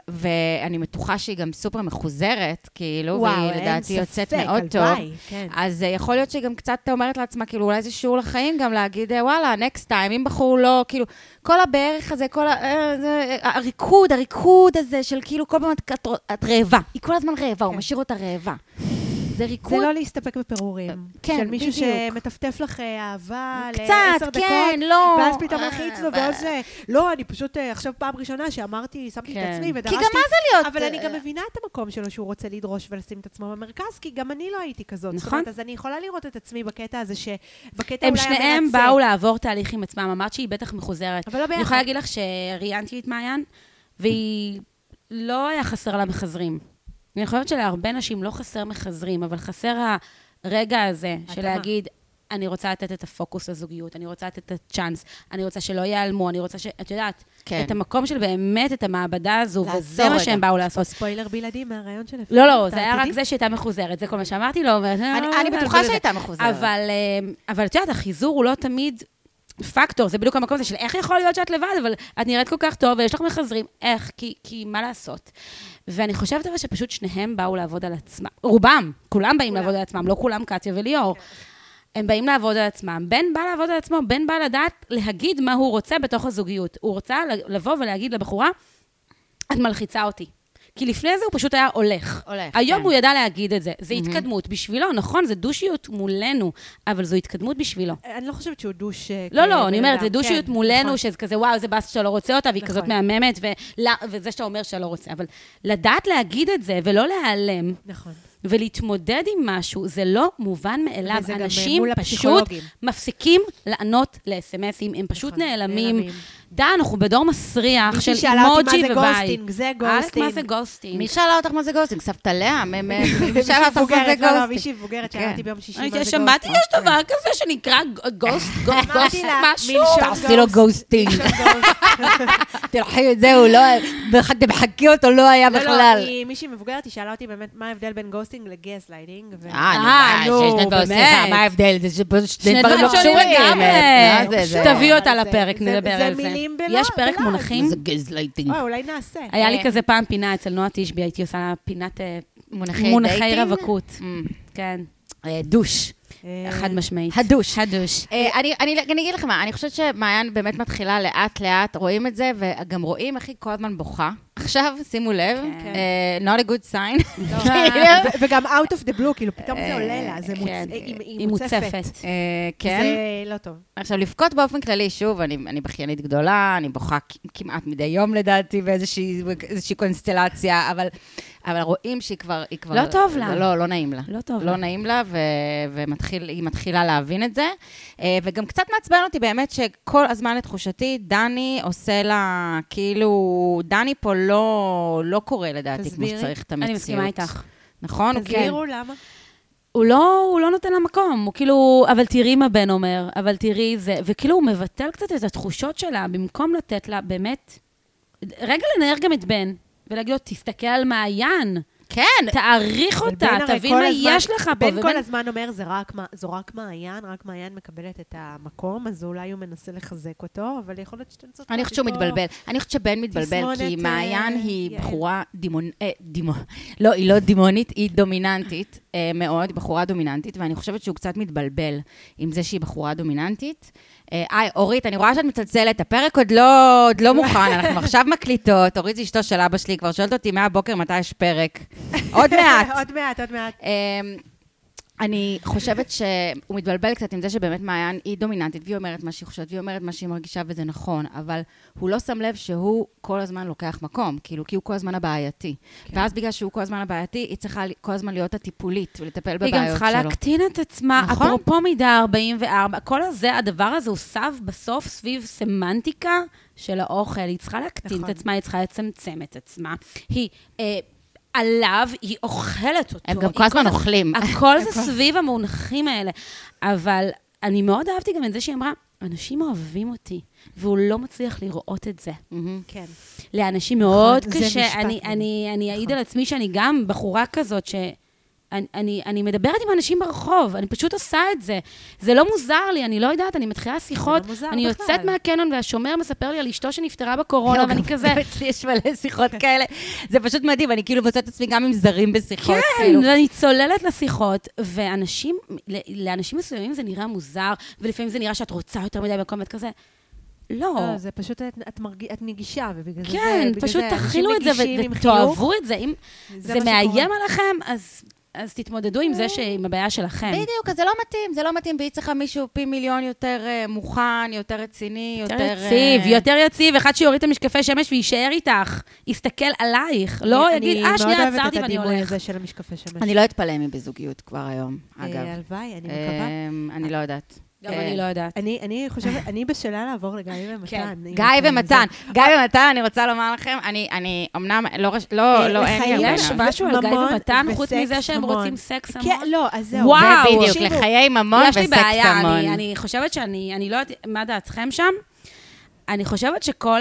ואני מתוחה שהיא גם סופר מחוזרת, כאילו, והיא לדעתי יוצאת מאוד טוב, אז יכול להיות שהיא גם קצת אומרת לעצמה, כאילו, אולי זה שיעור לחיים גם להגיד, וואלה, next time, אם בחור לא, כאילו, כל הבערך הזה, כל הריקוד, הריקוד הזה של כאילו, כל פעם את רעבה, היא כל הזמן רעבה, הוא משאיר אותה רעבה. זה ריקוד. זה לא להסתפק בפירורים. כן, של מישהו שמטפטף לך אהבה לעשר דקות. קצת, כן, לא. ואז פתאום לחיץ לו, ואז לא, אני פשוט עכשיו פעם ראשונה שאמרתי, שמתי את עצמי ודרשתי. כי גם מה זה להיות? אבל אני גם מבינה את המקום שלו שהוא רוצה לדרוש ולשים את עצמו במרכז, כי גם אני לא הייתי כזאת. נכון. אז אני יכולה לראות את עצמי בקטע הזה שבקטע אולי... הם שניהם באו לעבור תהליך עם עצמם. אמרת שהיא בטח מחוזרת. אבל לא ביחד. אני יכולה להגיד לך שראיינתי את מעיין, והיא לא היה חסר לה מחזרים. אני חושבת שלהרבה נשים לא חסר מחזרים, אבל חסר הרגע הזה של להגיד, אני רוצה לתת את הפוקוס לזוגיות, אני רוצה לתת את הצ'אנס, אני רוצה שלא ייעלמו, אני רוצה ש... את יודעת, את המקום של באמת את המעבדה הזו, וזה מה שהם באו לעשות. ספוילר בלעדי מהרעיון של... לא, לא, זה היה רק זה שהייתה מחוזרת, זה כל מה שאמרתי לו, אני בטוחה שהייתה מחוזרת. אבל את יודעת, החיזור הוא לא תמיד... פקטור, זה בדיוק המקום הזה של איך יכול להיות שאת לבד, אבל את נראית כל כך טוב ויש לך מחזרים, איך, כי, כי מה לעשות? ואני חושבת אבל שפשוט שניהם באו לעבוד על עצמם, רובם, כולם באים כולם. לעבוד על עצמם, לא כולם קטיה וליאור, כן. הם באים לעבוד על עצמם, בן בא לעבוד על עצמו, בן בא לדעת להגיד מה הוא רוצה בתוך הזוגיות, הוא רוצה לבוא ולהגיד לבחורה, את מלחיצה אותי. כי לפני זה הוא פשוט היה הולך. הולך היום כן. הוא ידע להגיד את זה. זה mm-hmm. התקדמות בשבילו, נכון? זה דושיות מולנו, אבל זו התקדמות בשבילו. אני לא חושבת שהוא דוש... לא, לא, אני אומרת, זה דושיות כן, מולנו, נכון. שזה כזה, וואו, זה בסט שלא רוצה אותה, והיא נכון. כזאת מהממת, ולא, וזה שאתה אומר שלא רוצה. אבל לדעת להגיד את זה, ולא להיעלם. נכון. ולהתמודד עם משהו, זה לא מובן מאליו. אנשים פשוט מפסיקים לענות לאס-אמסים, הם פשוט נכון, נעלמים. נעלמים. די, אנחנו בדור מסריח של מוג'י וביי. מי שאלה אותי מה זה גוסטינג, זה גוסטינג. מה זה גוסטינג? מי שאלה אותך מה זה גוסטינג? סבתליה, מי שאלה אותך מה זה גוסטינג. לא, לא, מישהי מבוגרת, שאלתי ביום שישי מה זה גוסטינג. שמעתי, יש דבר כזה שנקרא גוסט, גוסט משהו. תעשי לו גוסטינג. תלחי את זה, הוא לא... תמחקי אותו, לא היה בכלל. לא, לא, מישהי מבוגרת, היא שאלה אותי באמת מה ההבדל בין גוסטינג לגז ליידינג. אה, נו, באמת. יש פרק מונחים. זה גזלייטינג. אולי נעשה. היה לי כזה פעם פינה אצל נועה תישבי, הייתי עושה פינת מונחי רווקות. כן. דוש. חד משמעית. הדוש. הדוש. אני אגיד לכם מה, אני חושבת שמעיין באמת מתחילה לאט לאט, רואים את זה, וגם רואים איך היא כל הזמן בוכה. עכשיו, שימו לב, not a good sign. וגם out of the blue, כאילו פתאום זה עולה לה, היא מוצפת. כן. זה לא טוב. עכשיו, לבכות באופן כללי, שוב, אני בכיינית גדולה, אני בוכה כמעט מדי יום לדעתי, באיזושהי קונסטלציה, אבל רואים שהיא כבר... לא טוב לה. לא, לא נעים לה. לא טוב לה. לא נעים לה, והיא מתחילה להבין את זה. וגם קצת מעצבן אותי באמת, שכל הזמן לתחושתי, דני עושה לה, כאילו, דני פה לא... לא, לא קורה לדעתי כמו שצריך את המציאות. אני מסכימה איתך. נכון? תסבירו למה? הוא לא, הוא לא נותן לה מקום, הוא כאילו, אבל תראי מה בן אומר, אבל תראי זה, וכאילו הוא מבטל קצת את התחושות שלה, במקום לתת לה, באמת, רגע לנער גם את בן, ולהגיד לו, תסתכל על מעיין, כן. תאריך אותה, תבין מה יש לך פה. בן כל הזמן אומר, זו רק מעיין, רק מעיין מקבלת את המקום, אז אולי הוא מנסה לחזק אותו, אבל יכול להיות שתנסות... אני חושבת שהוא מתבלבל. אני חושבת שבן מתבלבל, כי מעיין היא בחורה דימונית, לא, היא לא דימונית, היא דומיננטית מאוד, בחורה דומיננטית, ואני חושבת שהוא קצת מתבלבל עם זה שהיא בחורה דומיננטית. איי, אורית, אני רואה שאת מצלצלת, הפרק עוד לא, עוד לא מוכן, אנחנו עכשיו מקליטות, אורית זה אשתו של אבא שלי, כבר שואלת אותי מהבוקר מתי יש פרק. עוד מעט. עוד מעט, עוד מעט. אני חושבת שהוא מתבלבל קצת עם זה שבאמת מעיין היא דומיננטית, והיא אומרת מה שהיא חושבת, והיא אומרת מה שהיא מרגישה, וזה נכון, אבל הוא לא שם לב שהוא כל הזמן לוקח מקום, כאילו, כי הוא כל הזמן הבעייתי. ואז בגלל שהוא כל הזמן הבעייתי, היא צריכה כל הזמן להיות הטיפולית ולטפל בבעיות שלו. היא גם צריכה להקטין את עצמה, אפרופו מידה ארבעים וארבע, כל הזה, הדבר הזה הוא סב בסוף סביב סמנטיקה של האוכל. היא צריכה להקטין את עצמה, היא צריכה לצמצם את עצמה. היא... עליו, היא אוכלת אותו. הם גם כל הזמן אוכלים. הכל זה סביב המונחים האלה. אבל אני מאוד אהבתי גם את זה שהיא אמרה, אנשים אוהבים אותי, והוא לא מצליח לראות את זה. כן. לאנשים מאוד קשה. אני אעיד על עצמי שאני גם בחורה כזאת ש... אני, אני, אני מדברת עם אנשים ברחוב, אני פשוט עושה את זה. זה לא מוזר לי, אני לא יודעת, אני מתחילה שיחות, לא אני יוצאת בכלל. מהקנון והשומר מספר לי על אשתו שנפטרה בקורונה, ואני כזה... אצלי יש מלא שיחות כאלה. זה פשוט מדהים, אני כאילו מוצאת עצמי גם עם זרים בשיחות. כן, כאילו. ואני צוללת לשיחות, ואנשים, לאנשים מסוימים זה נראה מוזר, ולפעמים זה נראה שאת רוצה יותר מדי במקום ואת כזה... לא. זה פשוט, את נגישה, ובגלל זה... כן, פשוט תחילו את זה ותאהבו את זה. אם זה מאיים עליכם, אז... אז תתמודדו עם זה שעם הבעיה שלכם. בדיוק, אז זה לא מתאים, זה לא מתאים, והיא צריכה מישהו פי מיליון יותר מוכן, יותר רציני, יותר... יציב, יותר יציב, אחד שיוריד את המשקפי שמש ויישאר איתך, יסתכל עלייך, לא יגיד, אה, שנייה, עצרתי ואני הולך. אני מאוד אוהבת את הדימוי הזה של המשקפי שמש. אני לא אתפלא מבזוגיות כבר היום, אגב. הלוואי, אני מקווה. אני לא יודעת. גם אני לא יודעת. אני חושבת, אני בשאלה לעבור לגיא ומתן. גיא ומתן. גיא ומתן, אני רוצה לומר לכם, אני אמנם לא... לחייש משהו על גיא ומתן, חוץ מזה שהם רוצים סקס המון. לא, אז זהו. זה בדיוק, לחיי ממון וסקס המון. יש לי בעיה, אני חושבת שאני, אני לא יודעת, מה דעתכם שם? אני חושבת שכל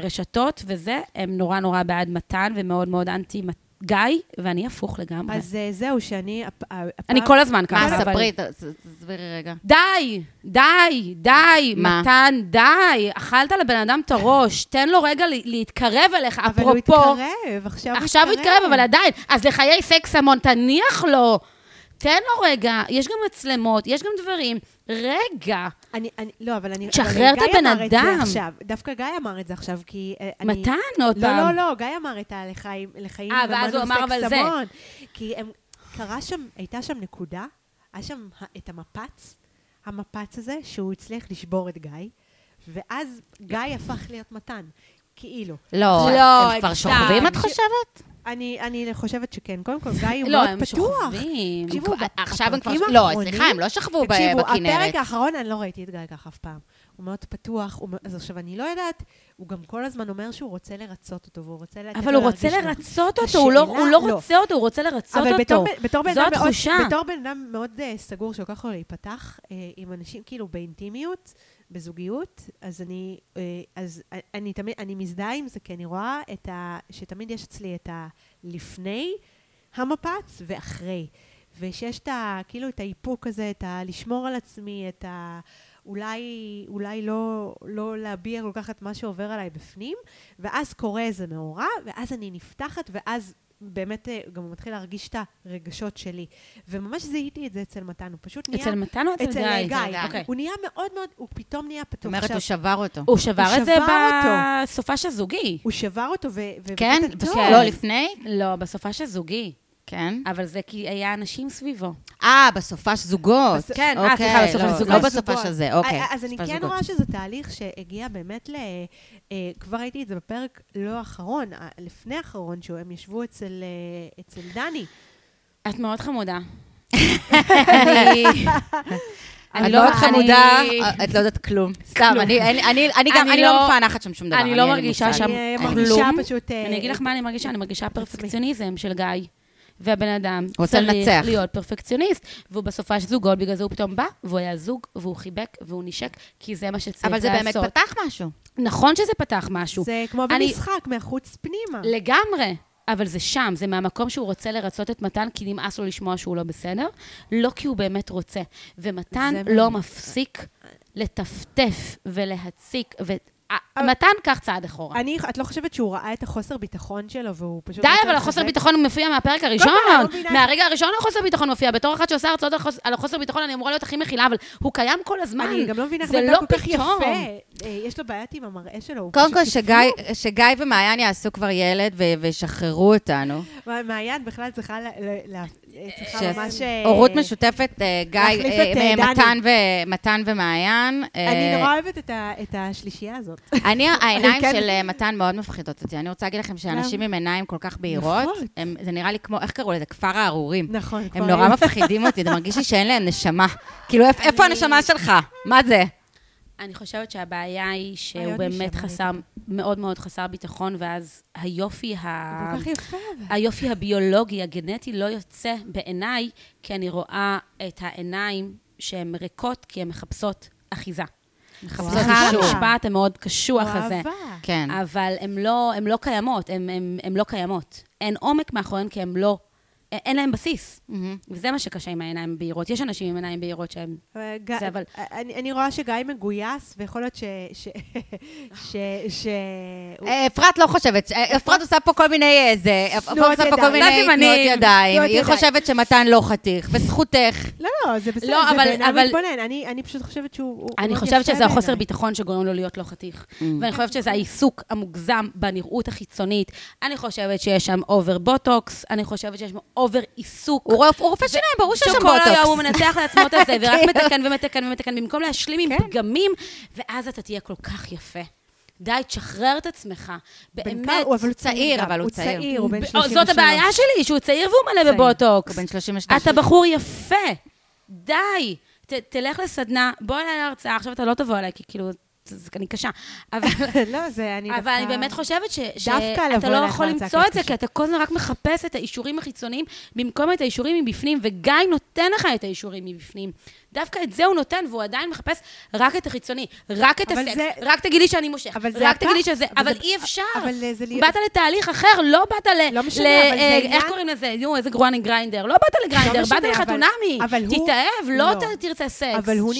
הרשתות וזה, הם נורא נורא בעד מתן, ומאוד מאוד אנטי מתן. גיא, ואני הפוך לגמרי. אז זהו שאני... אני כל הזמן ככה. מה, ספרי, תסבירי רגע. די, די, די, מתן, די. אכלת לבן אדם את הראש, תן לו רגע להתקרב אליך, אפרופו. אבל הוא התקרב, עכשיו הוא התקרב. עכשיו הוא התקרב, אבל עדיין. אז לחיי סקס המון, תניח לו. תן לו רגע, יש גם מצלמות, יש גם דברים, רגע. אני, אני, לא, אבל אני... שחרר את הבן אדם. דווקא גיא אמר את זה עכשיו, כי... מתן אותם. לא, לא, לא, גיא אמר את הלחיים, לחיים, ואז הוא אמר, אבל זה. כי הם, קרה שם, הייתה שם נקודה, היה שם את המפץ, המפץ הזה, שהוא הצליח לשבור את גיא, ואז גיא הפך להיות מתן, כאילו. לא, לא, הם כבר שוכבים, את חושבת? אני חושבת שכן. קודם כל, גיא הוא מאוד פתוח. תקשיבו, עכשיו הם כבר... לא, סליחה, הם לא שכבו בכנרת. תקשיבו, הפרק האחרון, אני לא ראיתי את גיא כך אף פעם. הוא מאוד פתוח, אז עכשיו אני לא יודעת, הוא גם כל הזמן אומר שהוא רוצה לרצות אותו, והוא רוצה להתאר להרגיש לו. אבל הוא רוצה לרצות אותו, הוא לא רוצה אותו, הוא רוצה לרצות אותו. זו התחושה. בתור בן אדם מאוד סגור, שככה הוא להיפתח עם אנשים, כאילו באינטימיות, בזוגיות, אז אני, אז אני תמיד, אני מזדהה עם זה, כי אני רואה את ה, שתמיד יש אצלי את ה, לפני המפץ ואחרי, ושיש את ה, כאילו את האיפוק הזה, את ה, לשמור על עצמי, את ה, אולי, אולי לא, לא להביע כל כך את מה שעובר עליי בפנים, ואז קורה איזה מאורע, ואז אני נפתחת, ואז באמת גם הוא מתחיל להרגיש את הרגשות שלי. וממש זיהיתי את זה אצל מתן, הוא פשוט נהיה... אצל מתן או אצל גיא? הוא נהיה מאוד מאוד, הוא פתאום נהיה פתוח. זאת אומרת, הוא שבר אותו. הוא שבר את זה בסופש הזוגי. הוא שבר אותו ו... כן? לא, לפני? לא, בסופש הזוגי. כן. אבל זה כי היה אנשים סביבו. אה, בסופש זוגות. כן, סליחה, בסופש זוגות. לא בסופש הזה, אוקיי. אז אני כן רואה שזה תהליך שהגיע באמת ל... כבר ראיתי את זה בפרק לא האחרון, לפני האחרון, שהם ישבו אצל דני. את מאוד חמודה. אני לא חמודה, את לא יודעת כלום. סתם, אני לא מפענחת שם שום דבר. אני לא מרגישה שם כלום. אני אגיד לך מה אני מרגישה, אני מרגישה פרפקציוניזם של גיא. והבן אדם צריך להיות פרפקציוניסט, והוא בסופה של זוגות, בגלל זה הוא פתאום בא, והוא היה זוג, והוא חיבק, והוא נשק, כי זה מה שצריך לעשות. אבל זה באמת פתח משהו. נכון שזה פתח משהו. זה כמו במשחק, מהחוץ פנימה. לגמרי, אבל זה שם, זה מהמקום שהוא רוצה לרצות את מתן, כי נמאס לו לשמוע שהוא לא בסדר, לא כי הוא באמת רוצה. ומתן לא מפסיק לטפטף ולהציק ו... מתן כך צעד אחורה. אני, את לא חושבת שהוא ראה את החוסר ביטחון שלו, והוא פשוט... די, אבל החוסר ביטחון מופיע מהפרק הראשון. מהרגע הראשון החוסר ביטחון מופיע. בתור אחת שעושה הרצאות על החוסר ביטחון, אני אמורה להיות הכי מכילה, אבל הוא קיים כל הזמן. אני גם לא מבינה איך מתן כל כך יפה. יש לו בעיית עם המראה שלו. קודם כל, שגיא ומעיין יעשו כבר ילד, וישחררו אותנו. מעיין בכלל צריכה ממש... הורות משותפת, גיא, מתן ומעיין. אני נורא אוהבת את השלישייה הזאת. אני, העיניים של מתן מאוד מפחידות אותי. אני רוצה להגיד לכם שאנשים עם עיניים כל כך בהירות, זה נראה לי כמו, איך קראו לזה? כפר הארורים. נכון. הם נורא מפחידים אותי, זה מרגיש לי שאין להם נשמה. כאילו, איפה הנשמה שלך? מה זה? אני חושבת שהבעיה היא שהוא באמת חסר, מאוד מאוד חסר ביטחון, ואז היופי ה... היופי הביולוגי, הגנטי, לא יוצא בעיניי, כי אני רואה את העיניים שהן ריקות, כי הן מחפשות אחיזה. זה משפט מאוד קשוח הזה, אבל הן לא קיימות, הן לא קיימות. אין עומק מאחוריהן כי הן לא, אין להן בסיס. וזה מה שקשה עם העיניים בהירות. יש אנשים עם עיניים בהירות שהן... אני רואה שגיא מגויס, ויכול להיות ש... אפרת לא חושבת, אפרת עושה פה כל מיני איזה, אפרת עושה פה כל מיני תנועות ידיים, היא חושבת שמתן לא חתיך, וזכותך. לא, לא, זה בסדר, זה בעיניו מתבונן, אני פשוט חושבת שהוא... אני חושבת שזה החוסר ביטחון שגורם לו להיות לא חתיך, ואני חושבת שזה העיסוק המוגזם בנראות החיצונית, אני חושבת שיש שם אובר בוטוקס, אני חושבת שיש שם אובר עיסוק. הוא רופא שיניים, ברור שיש שם בוטוקס. הוא מנתח לעצמו את זה, ורק מתקן ומתקן ומתקן, במקום להשלים עם פגמים, ואז אתה תהיה כל כך יפה. די, תשחרר את עצמך. באמת. אבל הוא צעיר, אבל הוא צעיר. הוא בן שלושים ושלוש. זאת הבעיה שלי, שהוא צעיר והוא מלא בבוטוקס. הוא בן שלושים ושלוש. אתה בחור יפה. די. תלך לסדנה, בוא אליי להרצאה. עכשיו אתה לא תבוא אליי, כי כאילו, אני קשה. לא, זה אני דווקא... אבל אני באמת חושבת שאתה לא יכול למצוא את זה, כי אתה כל הזמן רק מחפש את האישורים החיצוניים, במקום את האישורים מבפנים, וגיא נותן לך את האישורים מבפנים. דווקא את זה הוא נותן, והוא עדיין מחפש רק את החיצוני, רק את הסקס, רק תגידי שאני מושך, רק תגידי שזה, אבל אי אפשר. באת לתהליך אחר, לא באת ל... איך קוראים לזה? נו, איזה גרועני גריינדר. לא באת לגריינדר, באת לחתונמי. תתאהב, לא תרצה סקס. אבל הוא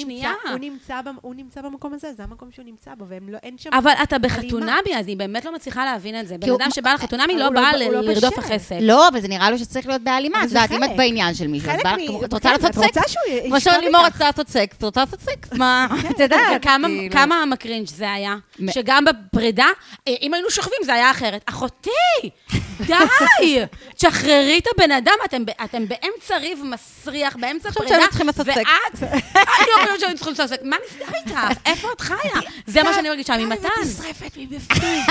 נמצא במקום הזה, זה המקום ש שהוא נמצא בו, והם לא, אין שם... אבל אתה בחתונמי, אז היא באמת לא מצליחה להבין את זה. בן אדם שבא לחתונמי לא בא לרדוף החסד. לא, אבל זה נראה לו שצריך להיות באלימה. זאת אומרת, אם את בעניין של מישהו, את רוצה לתוצק? כמו שלימור רוצה לתוצק, את רוצה לתוצק? מה? אתה יודע, כמה המקרינג' זה היה? שגם בפרידה, אם היינו שוכבים, זה היה אחרת. אחותי! די! תשחררי את הבן אדם, אתם באמצע ריב מסריח, באמצע פרידה, ואת... אני לא חושבת שאני צריכה לסעסק, מה נסדר איתך? איפה את חיה? זה מה שאני מרגישה ממתן. את נשרפת מבפנים.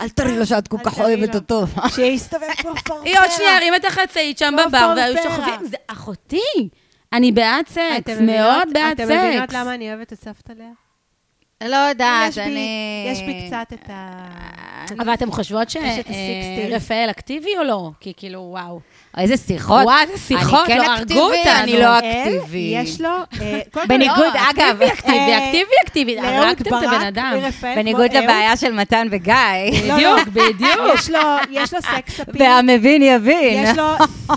אל תראי לו שאת כל כך אוהבת אותו. שהסתובב פה פרפרה. היא עוד שנייה הרים את החצאית שם בבר, והיו שוכבים, זה אחותי. אני בעד סקס, מאוד בעד סקס. אתם מבינות למה אני אוהבת את סבתא לאה? לא יודעת, אני... יש בי קצת את ה... אבל אתם חושבות שרפאל אקטיבי או לא? כי כאילו, וואו. איזה שיחות. וואו, איזה שיחות. אני כן אקטיבי, אני לא אקטיבי. יש לו... בניגוד, אגב, אקטיבי, אקטיבי, אקטיבי. הרגתם את הבן אדם. בניגוד לבעיה של מתן וגיא. בדיוק, בדיוק. יש לו סקס אפיל. והמבין יבין. יש לו...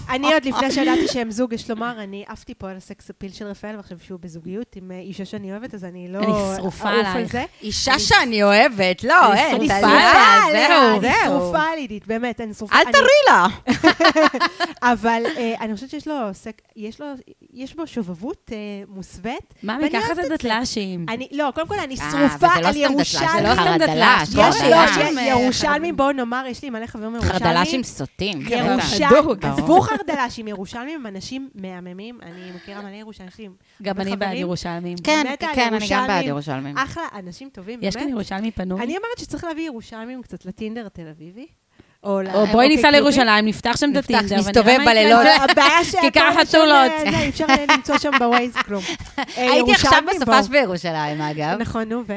אני עוד לפני שידעתי שהם זוג, יש לומר, אני עפתי פה על הסקס אפיל של רפאל, ואחרי שהוא בזוגיות עם אישה שאני אוהבת, אז אני לא... אישה שאני אוהבת, לא, אין, אני שרופה עליה, אני שרופה על עידית, באמת, אני שרופה. אל תראי לה! אבל אני חושבת שיש לו, יש בו שובבות מוסוות. מה, מככה זה דתל"שים? לא, קודם כל אני שרופה על ירושלמים. זה לא סתם דתל"ש, יש לו ירושלמים, בואו נאמר, יש לי מלא חברים ירושלמים. חרדל"שים סוטים. עזבו חרדל"שים, ירושלמים, אנשים מהממים, אני מכירה מלא ירושלמים. גם אני בעד ירושלמים. כן, כן, אני גם בעד ירושלמים. אחלה, אנשים טובים. יש כאן ירושלמי פנוי? אני אמרת שצריך להביא ירושלמים קצת לטינדר התל אביבי. או בואי ניסע לירושלים, נפתח שם את הטינדר. נסתובב בלילות. כיכר חתולות. אי אפשר למצוא שם בווייז כלום. הייתי עכשיו בסופש בירושלים, אגב. נכון, נו, ו?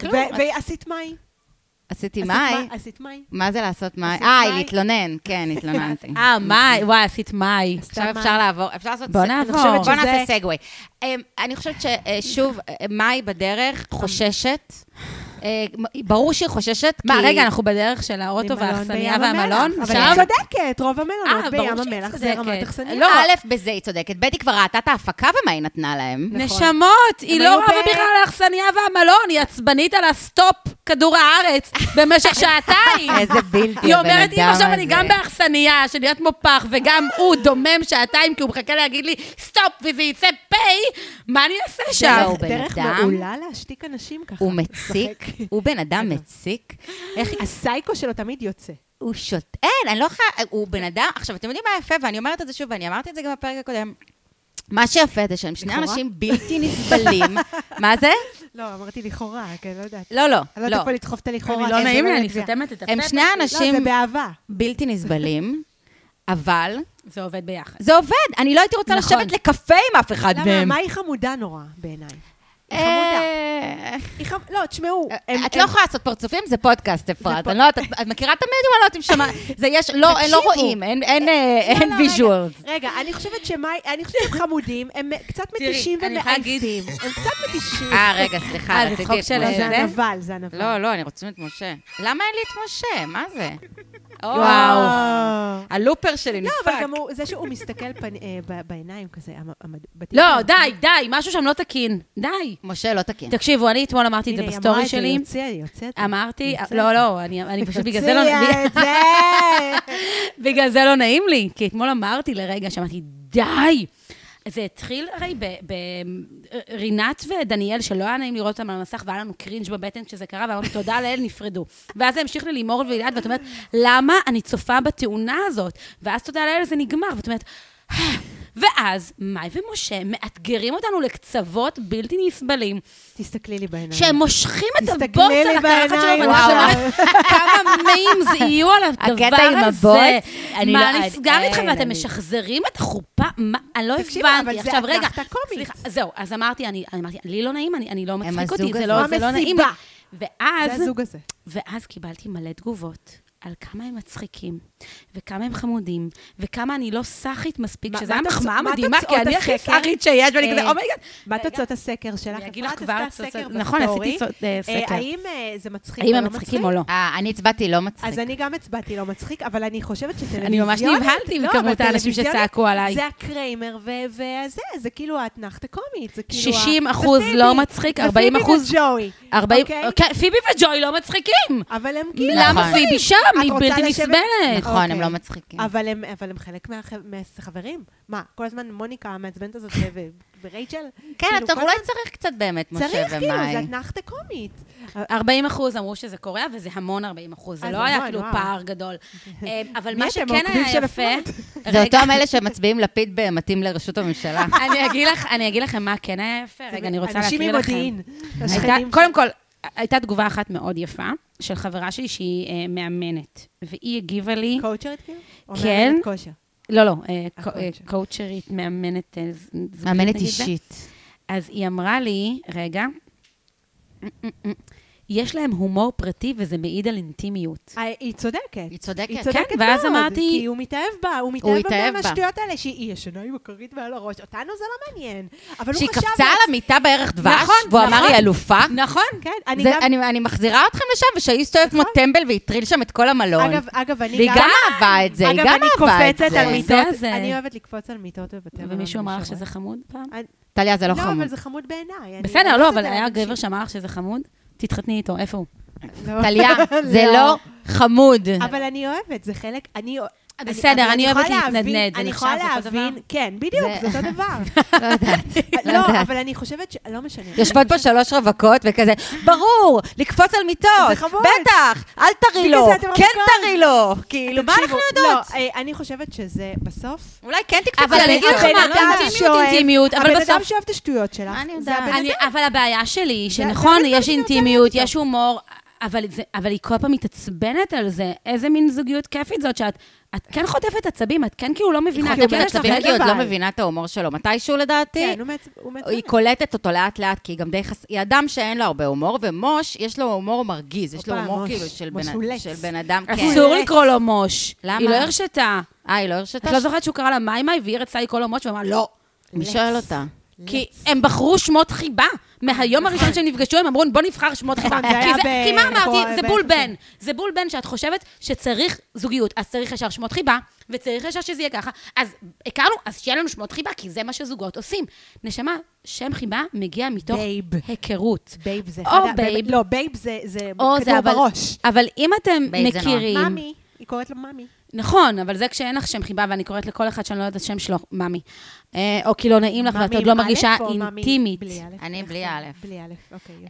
כלום. ועשית מאי. עשיתי מאי? עשית מאי. מה זה לעשות מאי? אה, להתלונן. כן, התלוננתי. אה, מאי, וואי, עשית מאי. עכשיו אפשר לעבור. אפשר לעשות... בוא נעבור. בוא נעשה סגווי. אני חושבת ששוב, מאי בדרך חוששת. ברור שהיא חוששת. מה, רגע, אנחנו בדרך של האוטו והאכסניה והמלון. אבל היא צודקת, רוב המלונות בים המלח זה רמת אכסניה. לא, א' בזה היא צודקת. ב' היא כבר ראתה את ההפקה ומה היא נתנה להם. נשמות, היא לא רבה בכלל על האכסניה והמלון, היא עצבנית על הסטופ כדור הארץ במשך שעתיים. איזה בלתי. היא אומרת, אם עכשיו אני גם באכסניה, שליית מופח, וגם הוא דומם שעתיים, כי הוא מחכה להגיד לי, סטופ, וזה יצא פי, מה אני אעשה שם? דרך מעולה להשתיק אנשים ככה. הוא מציק, הוא בן אדם מציק. הסייקו שלו תמיד יוצא. הוא שוטן, אני לא יכולה, הוא בן אדם, עכשיו, אתם יודעים מה יפה, ואני אומרת את זה שוב, ואני אמרתי את זה גם בפרק הקודם, מה שיפה זה שהם שני אנשים בלתי נסבלים. מה זה? לא, אמרתי לכאורה, כן, לא יודעת. לא, לא. אני לא יודעת פה לדחוף את הלכאורה. לא נעים לי, אני סתמת את הפה. הם שני אנשים בלתי נסבלים, אבל... זה עובד ביחד. זה עובד, אני לא הייתי רוצה לשבת לקפה עם אף אחד מהם. למה, מה היא חמודה נורא בעיניי? היא חמודה. לא, תשמעו. את לא יכולה לעשות פרצופים, זה פודקאסט, אפרת. את מכירה את המדיום, אני לא יודעת, לא רואים, אין ויז'ואל. רגע, אני חושבת שהם חמודים, הם קצת מתישים ומעייפים. הם קצת מתישים. אה, רגע, סליחה, רציתי את משה. זה הנבל, זה הנבל. לא, לא, אני רוצה את משה. למה אין לי את משה? מה זה? וואו. הלופר שלי נפק. לא, אבל גם זה שהוא מסתכל בעיניים כזה. לא, די, די, משהו שם לא תקין. די. משה, לא תקין. תקשיבו, אני אתמול אמרתי את זה בסטורי שלי. הנה, אמרה, היא יוצאת, היא יוצאת. אמרתי, לא, לא, אני פשוט בגלל זה לא... תוציאה את זה! בגלל זה לא נעים לי, כי אתמול אמרתי לרגע, שאמרתי, די! זה התחיל הרי ברינת ודניאל, שלא היה נעים לראות אותם על המסך, והיה לנו קרינג' בבטן כשזה קרה, ואמרתי, תודה לאל, נפרדו. ואז זה המשיך לי לימור ולעד, ואת אומרת, למה אני צופה בתאונה הזאת? ואז תודה לאל, זה נגמר, ואת אומרת, ואז, מאי ומשה מאתגרים אותנו לקצוות בלתי נסבלים. תסתכלי לי בעיניים. שהם מושכים את הבוץ על הקרחת שלו. כמה מים זה יהיו על הדבר הזה. מה נסגר איתכם ואתם משחזרים את החופה? אני לא הבנתי. עכשיו רגע. זהו, אז אמרתי, לי לא נעים, אני לא מצחיק אותי. זה לא נעים. ואז קיבלתי מלא תגובות. על כמה הם מצחיקים, וכמה הם חמודים, וכמה אני לא סחית מספיק, שזה המחמאה מדהימה, כי אני הכי סחית שיש, ואני כזה, אומייגד. מה תוצאות הסקר שלך? אני אגיד לך כבר תוצאות. נכון, עשיתי סקר. האם זה מצחיק או לא מצחיק? האם הם מצחיקים או לא? אני הצבעתי לא מצחיק. אז אני גם הצבעתי לא מצחיק, אבל אני חושבת שטלוויזיון... אני ממש נבהלתי מכמות האנשים שצעקו עליי. זה הקריימר וזה, זה כאילו האתנחתא קומית. שישים אחוז לא מצחיק, ארבעים אחוז... פיבי וג'וי לא מצחיקים. אבל הם כאילו... למה פיבי שם? היא בלתי נסבלת. נכון, הם לא מצחיקים. אבל הם חלק מהחברים. מה, כל הזמן מוניקה המעצבנת הזאת ורייצ'ל? כן, אתה אולי צריך קצת באמת, משה ומאי. צריך, כאילו, זה אתנחתא קומית. ארבעים אחוז אמרו שזה קורה, וזה המון ארבעים אחוז. זה לא היה כאילו פער גדול. אבל מה שכן היה יפה... זה אותם אלה שמצביעים לפיד במתאים לרשות הממשלה. אני אגיד לכם מה כן היה יפה. רגע, אני רוצה להקריא לכם. קודם כל, הייתה תגובה אחת מאוד יפה, של חברה שלי שהיא מאמנת, והיא הגיבה לי... קואוצ'רית כאילו? כן. או מאמנת כושר? לא, לא, קואוצ'רית, מאמנת... מאמנת אישית. אז היא אמרה לי, רגע, יש להם הומור פרטי, וזה מעיד על אינטימיות. היא צודקת. היא צודקת. היא צודקת מאוד, כי הוא מתאהב בה, הוא מתאהב בה מהשטויות האלה, שהיא ישנה עם הכרית ועל הראש, אותנו זה לא מעניין. שהיא קפצה על המיטה בערך דבש, והוא אמר, היא אלופה. נכון. אני מחזירה אתכם לשם, ושהיא הסתובב כמו טמבל, והיא טריל שם את כל המלון. אגב, אני גם אהבה את זה, היא גם אהבה את זה. אני אוהבת לקפוץ על מיטות ובטבע. ומישהו אמר שזה חמוד פעם? טליה, זה לא חמוד. לא, אבל זה חמוד בעיניי. בסדר, לא, אבל היה גבר שאמר שזה חמוד. תתחתני איתו, איפה הוא? טליה, זה לא חמוד. אבל אני אוהבת, זה חלק, אני... בסדר, אני אוהבת להתנדנד. אני יכולה להבין, כן, בדיוק, זה אותו דבר. לא יודעת. לא, אבל אני חושבת שלא משנה. יושבות פה שלוש רווקות וכזה, ברור, לקפוץ על מיטות. זה חמוד. בטח, אל תרי לו, כן תרי לו. כאילו, מה אנחנו יודעות? לא, אני חושבת שזה בסוף... אולי כן תקפוץ על מיטות. אבל אני אגיד לך מה, אינטימיות, אבל בסוף... הבן אדם שאוהב את השטויות שלך. אני יודעת. אבל הבעיה שלי, שנכון, יש אינטימיות, יש הומור, אבל היא כל פעם מתעצבנת על זה. איזה מין זוגיות כיפית זאת שאת את כן חוטפת עצבים, את כן כי הוא לא מבינה. היא חוטפת עצבים כי היא עוד לא מבינה את ההומור שלו. מתישהו לדעתי, היא קולטת אותו לאט לאט, כי היא אדם שאין לו הרבה הומור, ומוש יש לו הומור מרגיז, יש לו הומור כאילו של בן אדם. אסור לקרוא לו מוש. למה? היא לא הרשתה. אה, היא לא הרשתה? את לא זוכרת שהוא קרא לה מי מי, והיא רצה לקרוא לו מוש, ואמרה לא. מי שואל אותה? כי הם בחרו שמות חיבה. מהיום הראשון שהם נפגשו, הם אמרו, בוא נבחר שמות חיבה. כי מה אמרתי? זה בולבן. זה בולבן שאת חושבת שצריך זוגיות. אז צריך ישר שמות חיבה, וצריך ישר שזה יהיה ככה. אז הכרנו, אז שיהיה לנו שמות חיבה, כי זה מה שזוגות עושים. נשמה, שם חיבה מגיע מתוך היכרות. בייב זה... או בייב. לא, בייב זה כדור בראש. אבל אם אתם מכירים... מאמי, היא קוראת לו מאמי. נכון, אבל זה כשאין לך שם חיבה, ואני קוראת לכל אחד שאני לא יודעת שם שלו, מאמי. או כי לא נעים לך, ואת עוד לא מרגישה אינטימית. אני בלי א'. בלי א', אוקיי.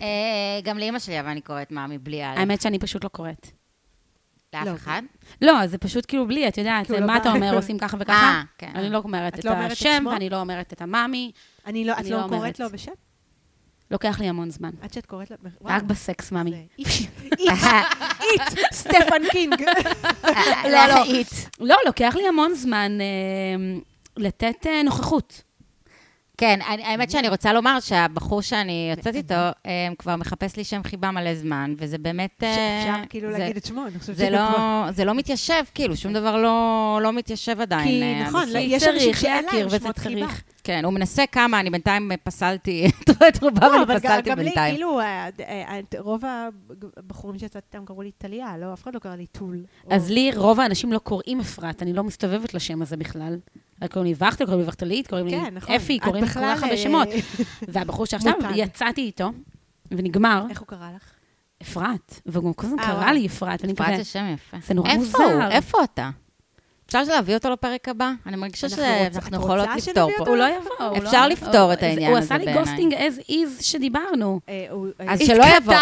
גם לאמא שלי, אבל אני קוראת מאמי בלי א'. האמת שאני פשוט לא קוראת. לאף אחד? לא, זה פשוט כאילו בלי, את יודעת, מה אתה אומר, עושים ככה וככה? אני לא אומרת את השם, ואני לא אומרת את המאמי. את לא קוראת לו בשם? לוקח לי המון זמן. עד שאת קוראת לה... רק בסקס, מאמי. איט, איט, סטפן קינג. לא, לא, איט. לא, לוקח לי המון זמן לתת נוכחות. כן, האמת שאני רוצה לומר שהבחור שאני יוצאת איתו, כבר מחפש לי שם חיבה מלא זמן, וזה באמת... שאפשר כאילו להגיד את שמו, אני חושבת שזה כבר... זה לא מתיישב, כאילו, שום דבר לא מתיישב עדיין. כי נכון, יש אנשים שיכיר וזה צריך. כן, הוא מנסה כמה, אני בינתיים פסלתי את רובה, ואני פסלתי בינתיים. כאילו, רוב הבחורים שיצאת איתם קראו לי טליה, לא, אף אחד לא קרא לי טול. אז לי רוב האנשים לא קוראים אפרת, אני לא מסתובבת לשם הזה בכלל. קוראים לי וחטה, קוראים לי וחטלית, קוראים לי אפי, קוראים לי כל כך בשמות. והבחור שעכשיו יצאתי איתו, ונגמר. איך הוא קרא לך? אפרת, והוא כל הזמן קרא לי אפרת. אפרת זה שם יפה. זה נורא מוזר. איפה אתה? אפשר להביא אותו לפרק הבא? אני מרגישה שאנחנו יכולות לפתור פה. הוא לא יבוא. אפשר לפתור את העניין הזה בעיניי. הוא עשה לי גוסטינג as is שדיברנו. אז שלא יבוא.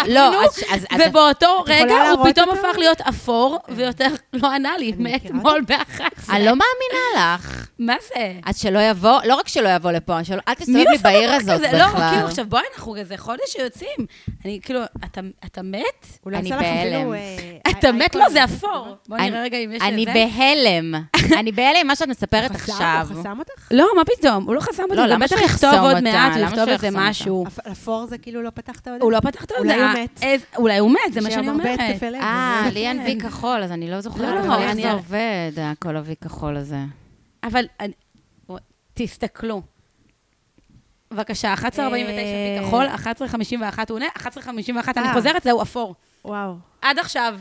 ובאותו רגע הוא פתאום הפך להיות אפור, ויותר לא ענה לי מאתמול באחת. אני לא מאמינה לך. מה זה? אז שלא יבוא, לא רק שלא יבוא לפה, שלא, אל תסתובב לי בעיר הזאת בכלל. לא, כאילו, עכשיו בואי אנחנו איזה חודש שיוצאים. אני כאילו, אתה, אתה מת? אני בהלם. אתה מת? לא, זה אפור. בואי נראה רגע אם יש לזה. אני בהלם. אני בהלם, מה שאת מספרת עכשיו. הוא חסם אותך? לא, מה פתאום? הוא לא חסם אותך. הוא בטח יכתוב עוד מעט, לכתוב איזה משהו. אפור זה כאילו לא פתחת עוד? הוא לא פתחת עוד. אולי הוא מת. אולי הוא מת, זה מה שאני אומרת. אה, לי אין וי כחול, אז אני לא זוכרת. לא, זה עובד, הכל הוי כחול הזה. אבל תסתכלו. בבקשה, אחת עשרה ארבעים ותשע וי כחול, אחת עשרה חמישים ואחת הוא עונה, אחת עשרה חמישים ואחת, אני חוזרת, זהו אפור. וואו. עד עכשיו.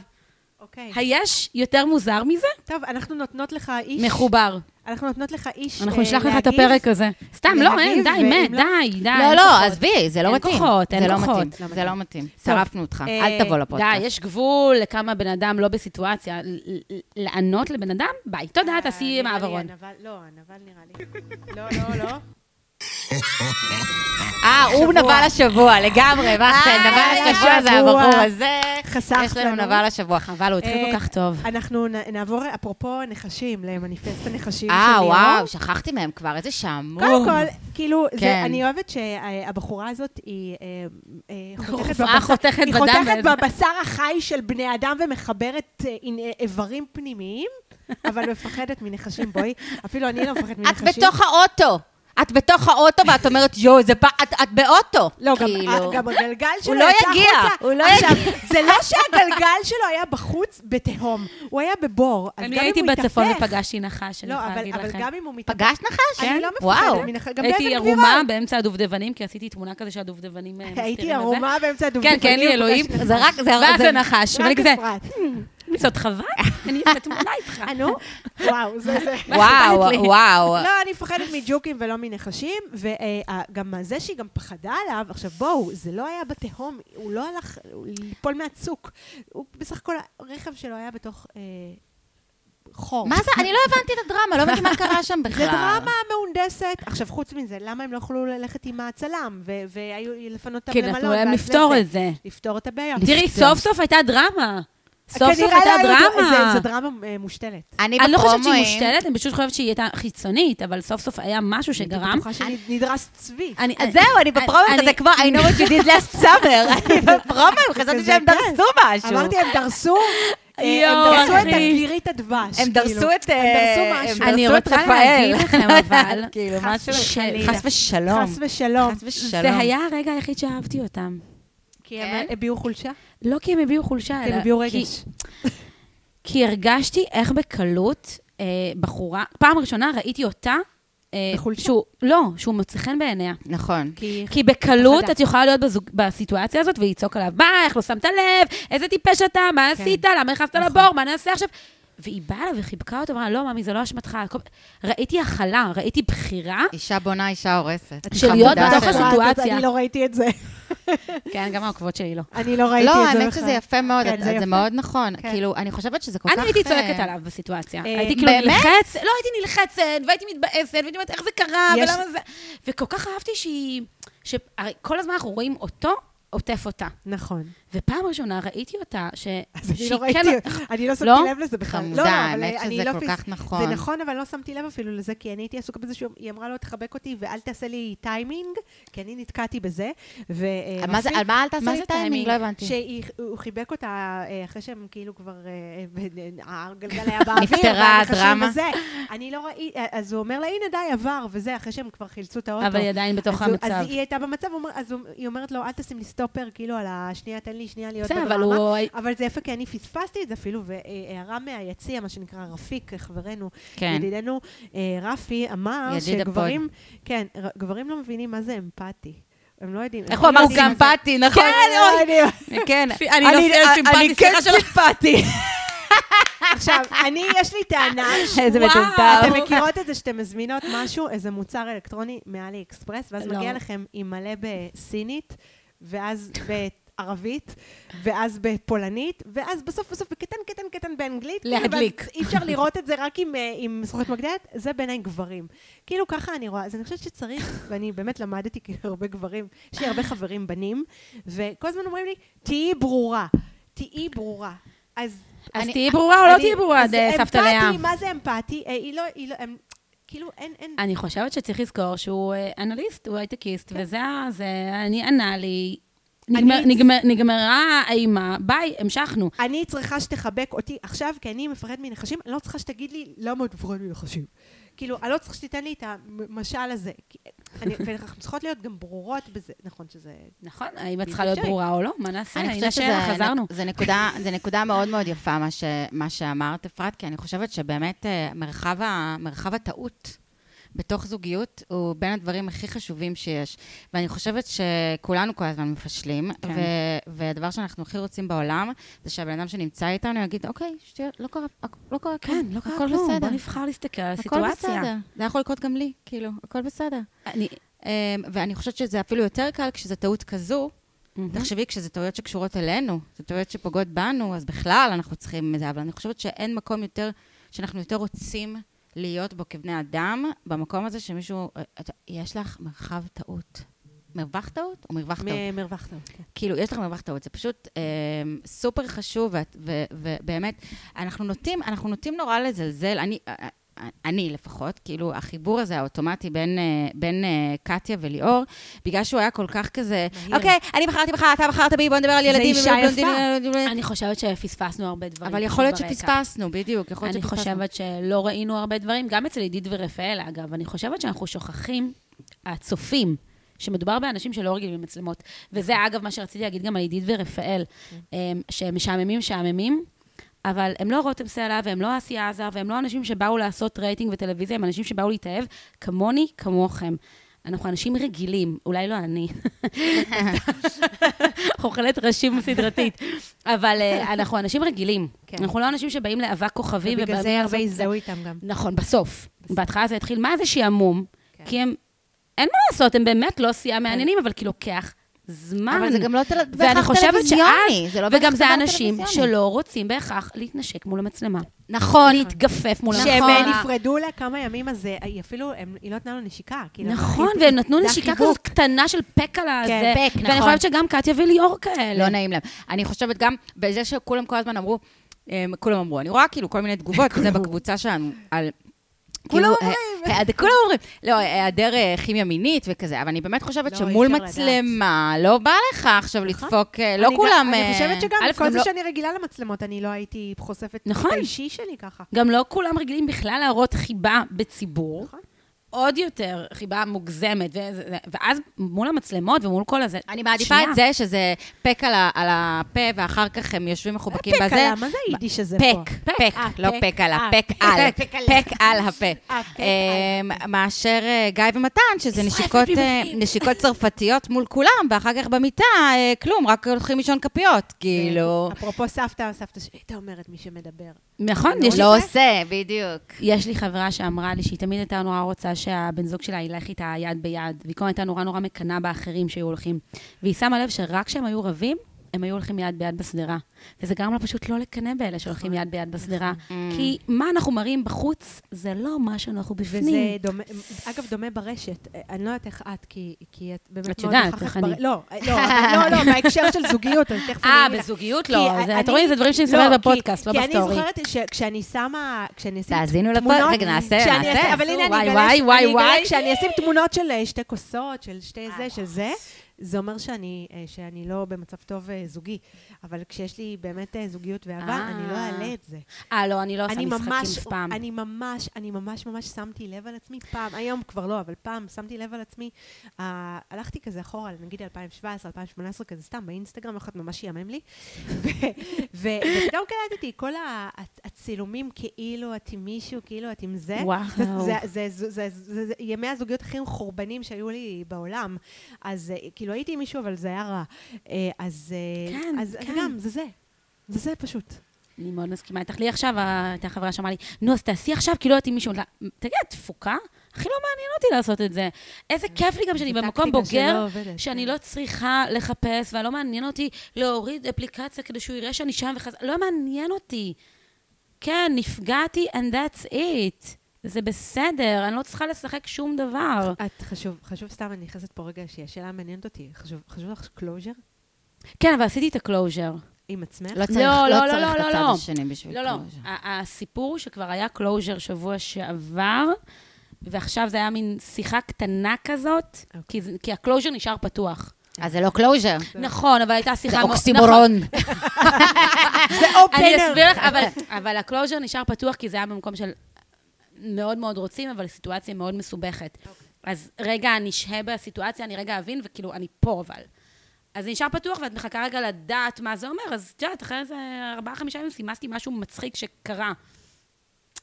אוקיי. היש יותר מוזר מזה? טוב, אנחנו נותנות לך איש... מחובר. אנחנו נותנות לך איש... אנחנו נשלח לך את הפרק הזה. סתם, לא, אין, די, מת, די, די. לא, לא, עזבי, זה לא מתאים. אין כוחות, אין כוחות. זה לא מתאים. שרפנו אותך, אל תבוא לפודקאסט. די, יש גבול לכמה בן אדם לא בסיטואציה. לענות לבן אדם? ביי. תודה, תעשי מעברון. לא, הנבל נראה לי. לא, לא, לא. אה, הוא נבל השבוע, לגמרי, וכן, נבל השבוע זה הבחור הזה, יש לנו נבל השבוע, אבל הוא התחיל כל כך טוב. אנחנו נעבור, אפרופו נחשים, למניפסט הנחשים. אה, וואו, שכחתי מהם כבר, איזה שמור. קודם כל, כאילו, אני אוהבת שהבחורה הזאת היא חותכת בבשר החי של בני אדם ומחברת איברים פנימיים, אבל מפחדת מנחשים, בואי, אפילו אני לא מפחדת מנחשים. את בתוך האוטו. את בתוך האוטו, ואת אומרת, יו, זה פ... את, את באוטו. לא, כאילו. גם, גם הגלגל שלו... הוא לא יגיע, הוא לא יגיע. זה לא שהגלגל שלו היה בחוץ בתהום, הוא היה בבור. אני הייתי בצפון ופגשתי נחש, אני יכולה להגיד לכם. אבל גם אם הוא מתהפך... פגשת נחש? כן, וואו. הייתי ערומה באמצע הדובדבנים, כי עשיתי תמונה כזה שהדובדבנים... הייתי ערומה באמצע הדובדבנים. כן, כן, לי אלוהים. זה רק... זה נחש. רק אפרת. זאת חווה? אני מתמונה איתך. אנו? וואו, זה זה. וואו, וואו. לא, אני מפחדת מג'וקים ולא מנחשים, וגם זה שהיא גם פחדה עליו, עכשיו בואו, זה לא היה בתהום, הוא לא הלך ליפול מהצוק. הוא בסך הכל, הרכב שלו היה בתוך... חור. מה זה? אני לא הבנתי את הדרמה, לא הבנתי מה קרה שם בכלל. זה דרמה מהונדסת. עכשיו, חוץ מזה, למה הם לא יכולו ללכת עם העצלם, ולפנות אותם למלון? כי נתנו להם לפתור את זה. לפתור את הבעיה. תראי, סוף סוף הייתה דרמה. סוף סוף הייתה דרמה. זו דרמה מושתלת. אני לא חושבת שהיא מושתלת, אני פשוט חושבת שהיא הייתה חיצונית, אבל סוף סוף היה משהו שגרם. אני בטוחה שנדרס צבי. אז זהו, אני בפרומה, זה כמו, I know what you did last summer. אני בפרומה, הם חשבתי שהם דרסו משהו. אמרתי, הם דרסו... הם דרסו את הגלירית הדבש. הם דרסו את... אני רוצה להגיד לכם, אבל... חס ושלום. חס ושלום. זה היה הרגע היחיד שאהבתי אותם. כי הם הביאו חולשה? לא כי הם הביאו חולשה, אלא... כי הם הביאו רגש. כי הרגשתי איך בקלות בחורה... פעם ראשונה ראיתי אותה... בחולשה? לא, שהוא מוצא חן בעיניה. נכון. כי בקלות את יכולה להיות בסיטואציה הזאת, והיא צוק עליו, מה, איך לא שמת לב? איזה טיפש אתה? מה עשית? למה נכנסת לבור? מה נעשה עכשיו? והיא באה לה וחיבקה אותה, אמרה, לא, ממי, זה לא אשמתך. ראיתי החלה, ראיתי בחירה. אישה בונה, אישה הורסת. של להיות בתוך הסיטואציה. אני לא ראיתי את זה. כן, גם העוקבות שלי לא. אני לא ראיתי את זה בכלל. לא, האמת שזה יפה מאוד, זה מאוד נכון. כאילו, אני חושבת שזה כל כך... אני הייתי צועקת עליו בסיטואציה. הייתי כאילו נלחץ, לא, הייתי נלחצת, והייתי מתבאסת, והייתי אומרת, איך זה קרה, ולמה זה... וכל כך אהבתי שהיא... כל הזמן אנחנו רואים אותו, עוטף אותה. נכון. ופעם ראשונה ראיתי אותה ש... אז אני לא ראיתי, אני לא שמתי לב לזה בכלל. חמודה, האמת שזה כל כך נכון. זה נכון, אבל לא שמתי לב אפילו לזה, כי אני הייתי עסוקה בזה שהיא אמרה לו, תחבק אותי ואל תעשה לי טיימינג, כי אני נתקעתי בזה. מה זה, על מה אל תעשה לי טיימינג? לא הבנתי. שהוא חיבק אותה אחרי שהם כאילו כבר... הגלגל היה באוויר. נפטרה הדרמה. אני לא ראיתי, אז הוא אומר לה, הנה די עבר, וזה אחרי שהם כבר חילצו את האוטו. אבל היא עדיין בתוך המצב. אז היא הייתה במצב, אז היא אומרת לו, אל תשים לי סטופר, כאילו על השנייה, תן לי שנייה להיות בדרמה, אבל זה יפה, כי אני פספסתי את זה אפילו, והערה מהיציע, מה שנקרא רפיק, חברנו, ידידנו, רפי אמר שגברים, כן, גברים לא מבינים מה זה אמפתי. הם לא יודעים. איך הוא אמר? הוא גם פאטי, נכון? כן, אני כן סימפתי. עכשיו, אני, יש לי טענה, אתם מכירות את זה שאתם מזמינות משהו, איזה מוצר אלקטרוני מעלי אקספרס, ואז מגיע לכם עם מלא בסינית, ואז בערבית, ואז בפולנית, ואז בסוף בסוף בקטן קטן קטן באנגלית. להדליק. אי אפשר לראות את זה רק עם סוכת מגדלת, זה בעיני גברים. כאילו ככה אני רואה, אז אני חושבת שצריך, ואני באמת למדתי כהרבה גברים, יש לי הרבה חברים בנים, וכל הזמן אומרים לי, תהיי ברורה, תהיי ברורה. אז תהיי ברורה או לא תהיי ברורה, סבתא לאה? מה זה אמפתי? היא לא... כאילו אין, אין... אני חושבת שצריך לזכור שהוא אנליסט, הוא הייטקיסט, וזה, זה, אני ענה לי, נגמרה האימה, ביי, המשכנו. אני צריכה שתחבק אותי עכשיו, כי אני מפחד מנחשים, אני לא צריכה שתגיד לי למה את מפחד מנחשים. כאילו, אני לא צריכה שתיתן לי את המשל הזה. ואנחנו צריכות להיות גם ברורות בזה, נכון שזה... נכון, האם את צריכה להיות ברורה או לא? מה נעשה? אני חושבת שזה נקודה מאוד מאוד יפה, מה שאמרת, אפרת, כי אני חושבת שבאמת מרחב הטעות בתוך זוגיות הוא בין הדברים הכי חשובים שיש. ואני חושבת שכולנו כל הזמן מפשלים, כן. ו- והדבר שאנחנו הכי רוצים בעולם, זה שהבן אדם שנמצא איתנו יגיד, אוקיי, שתהיה, לא קרה, לא קרה, כן, כן, לא קרה הכל כלום, בסדר. בוא נבחר להסתכל על הסיטואציה. הכל בסדר. זה יכול לקרות גם לי, כאילו, הכל בסדר. אני... ואני חושבת שזה אפילו יותר קל כשזו טעות כזו, Mm-hmm. תחשבי, כשזה טעויות שקשורות אלינו, זה טעויות שפוגעות בנו, אז בכלל אנחנו צריכים את זה, אבל אני חושבת שאין מקום יותר, שאנחנו יותר רוצים להיות בו כבני אדם, במקום הזה שמישהו, יש לך מרחב טעות. מרווח טעות או מרווח טעות? מרווח טעות, כן. כאילו, יש לך מרווח טעות, זה פשוט אה, סופר חשוב, ובאמת, אנחנו נוטים, אנחנו נוטים נורא לזלזל, אני... אני לפחות, כאילו, החיבור הזה האוטומטי בין, בין קטיה וליאור, בגלל שהוא היה כל כך כזה, אוקיי, אני בחרתי בך, אתה בחרת בי, בוא נדבר על ילדים. זה אישה יפה. אני חושבת שפספסנו הרבה דברים. אבל יכול להיות שפספסנו, בדיוק. אני חושבת שלא ראינו הרבה דברים, גם אצל עידית ורפאל, אגב. אני חושבת שאנחנו שוכחים, הצופים, שמדובר באנשים שלא רגילים במצלמות. וזה, אגב, מה שרציתי להגיד גם על עידית ורפאל, שמשעממים, שעממים, אבל הם לא רותם סעלה, והם לא עשייה עזר, והם לא אנשים שבאו לעשות רייטינג וטלוויזיה, הם אנשים שבאו להתאהב, כמוני, כמוכם. אנחנו אנשים רגילים, אולי לא אני. אוכלת ראשים סדרתית. אבל אנחנו אנשים רגילים. אנחנו לא אנשים שבאים לאבק כוכבים. ובגלל זה הרבה יזדהו איתם גם. נכון, בסוף. בהתחלה זה התחיל, מה זה שיעמום? כי הם, אין מה לעשות, הם באמת לא עשייה מעניינים, אבל כי לוקח... זמן. אבל זה גם לא בהכרח טלוויזיוני. וגם זה אנשים שלא רוצים בהכרח להתנשק מול המצלמה. נכון. להתגפף מול המצלמה. שהם נפרדו לה כמה ימים, אז אפילו היא לא נתנה לו נשיקה. נכון, והם נתנו נשיקה כזאת קטנה של פק על הזה. כן, פק, נכון. ואני חושבת שגם קטיה וליאור כאלה. לא נעים להם. אני חושבת גם, בזה שכולם כל הזמן אמרו, כולם אמרו, אני רואה כאילו כל מיני תגובות, זה בקבוצה שלנו, על... כולם אומרים, לא, היעדר כימיה מינית וכזה, אבל אני באמת חושבת שמול מצלמה, לא בא לך עכשיו לדפוק, לא כולם... אני חושבת שגם כל זה שאני רגילה למצלמות, אני לא הייתי חושפת את האישי שלי ככה. גם לא כולם רגילים בכלל להראות חיבה בציבור, עוד יותר חיבה מוגזמת, ואז מול המצלמות ומול כל הזה... אני מעדיפה את זה שזה פק על הפה, ואחר כך הם יושבים מחובקים בזה. פק עלה, מה זה יידיש הזה פה? פק, פק, לא פק עלה, פק על, פק על הפה. מאשר גיא ומתן, שזה נשיקות צרפתיות מול כולם, ואחר כך במיטה, כלום, רק הולכים לישון כפיות, כאילו... אפרופו סבתא, סבתא שלי, אתה אומרת מי שמדבר. נכון, יש לא עושה, בדיוק. יש לי חברה שאמרה לי שהיא תמיד הייתה נורא רוצה שהבן זוג שלה ילך איתה יד ביד, והיא קודם הייתה נורא נורא מקנה באחרים שהיו הולכים. והיא שמה לב שרק כשהם היו רבים, הם היו הולכים יד ביד בסדרה. וזה גרם לה פשוט לא לקנה באלה שהולכים יד ביד בסדרה. כי מה אנחנו מראים בחוץ, זה לא מה שאנחנו בפנים. וזה, אגב, דומה ברשת. אני לא יודעת איך את, כי את באמת מאוד נכחת ברשת. לא, לא, בהקשר של זוגיות. אה, בזוגיות לא. את רואים, זה דברים שאני מסתובבת בפודקאסט, לא בסטורי. כי אני זוכרת שכשאני שמה, כשאני אשים תמונות... רגע, נעשה, נעשה. אבל הנה, אני אגלה, כשאני אשים תמונות של שתי כוסות, של שתי זה, של זה, זה אומר שאני, שאני לא במצב טוב זוגי, אבל כשיש לי באמת זוגיות ואהבה, אני לא אעלה את זה. אה, לא, אני לא עושה משחקים פעם. אני ממש, אני ממש ממש שמתי לב על עצמי פעם, היום כבר לא, אבל פעם שמתי לב על עצמי, הלכתי כזה אחורה, נגיד אלפיים שבע עשרה, אלפיים שמונה עשרה, כזה סתם, באינסטגרם, אחת ממש ימם לי, ופתאום קלטתי, כל הצילומים כאילו, את עם מישהו, כאילו את עם זה, זה ימי הזוגיות הכי חורבנים שהיו לי בעולם, אז כאילו הייתי עם מישהו, אבל זה היה רע. אז גם, זה זה. זה זה פשוט. אני מאוד מסכימה. הייתה לי עכשיו, הייתה חברה שאמרה לי, נו, אז תעשי עכשיו, כאילו הייתי עם מישהו. תגיד, תפוקה? הכי לא מעניין אותי לעשות את זה. איזה כיף לי גם שאני במקום בוגר, שאני לא צריכה לחפש, ולא מעניין אותי להוריד אפליקציה כדי שהוא יראה שאני שם וחזר. לא מעניין אותי. כן, נפגעתי, and that's it. זה בסדר, אני לא צריכה לשחק שום דבר. את חשוב, חשוב סתם, אני נכנסת פה רגע שהשאלה מעניינת אותי. חשוב, חשוב לך קלוז'ר? כן, אבל עשיתי את הקלוז'ר. עם עצמך? לא צריך, לא, לא, לא, לא, לא, את הצד השני בשביל קלוז'ר. לא, לא, הסיפור שכבר היה קלוז'ר שבוע שעבר, ועכשיו זה היה מין שיחה קטנה כזאת, כי, כי הקלוז'ר נשאר פתוח. אז זה לא קלוז'ר. נכון, אבל הייתה שיחה... זה אוקסימורון. זה אופנר. אני אסביר לך, אבל הקלוז'ר נשאר פתוח, כי זה היה במקום של מאוד מאוד רוצים, אבל סיטואציה מאוד מסובכת. אז רגע, אני שהיה בסיטואציה, אני רגע אבין, וכאילו, אני פה, אבל... אז נשאר פתוח, ואת מחכה רגע לדעת מה זה אומר, אז ג'אט, אחרי איזה ארבעה, חמישה ימים, סימסתי משהו מצחיק שקרה.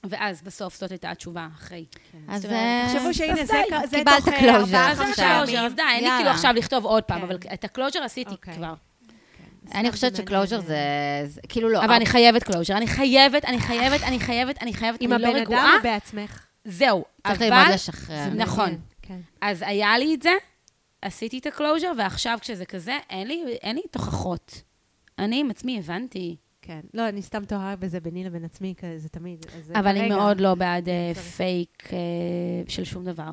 ואז בסוף זאת הייתה התשובה אחרי. אז תחשבו שהנה, זה קיבלת קלוז'ר. אז די, אין לי כאילו עכשיו לכתוב עוד פעם, אבל את הקלוז'ר עשיתי כבר. אני חושבת שקלוז'ר זה... כאילו לא... אבל אני חייבת קלוז'ר, אני חייבת, אני חייבת, אני חייבת, אני חייבת, אני לא רגועה. עם הבן אדם בעצמך. זהו, אבל... צריך ללמוד לשחרר. נכון. אז היה לי את זה, עשיתי את הקלוז'ר, ועכשיו כשזה כזה, אין לי תוכחות. אני עם עצמי הבנתי. כן. לא, אני סתם תוהה בזה ביני לבין עצמי, כי זה תמיד. אבל אני מאוד לא בעד פייק של שום דבר.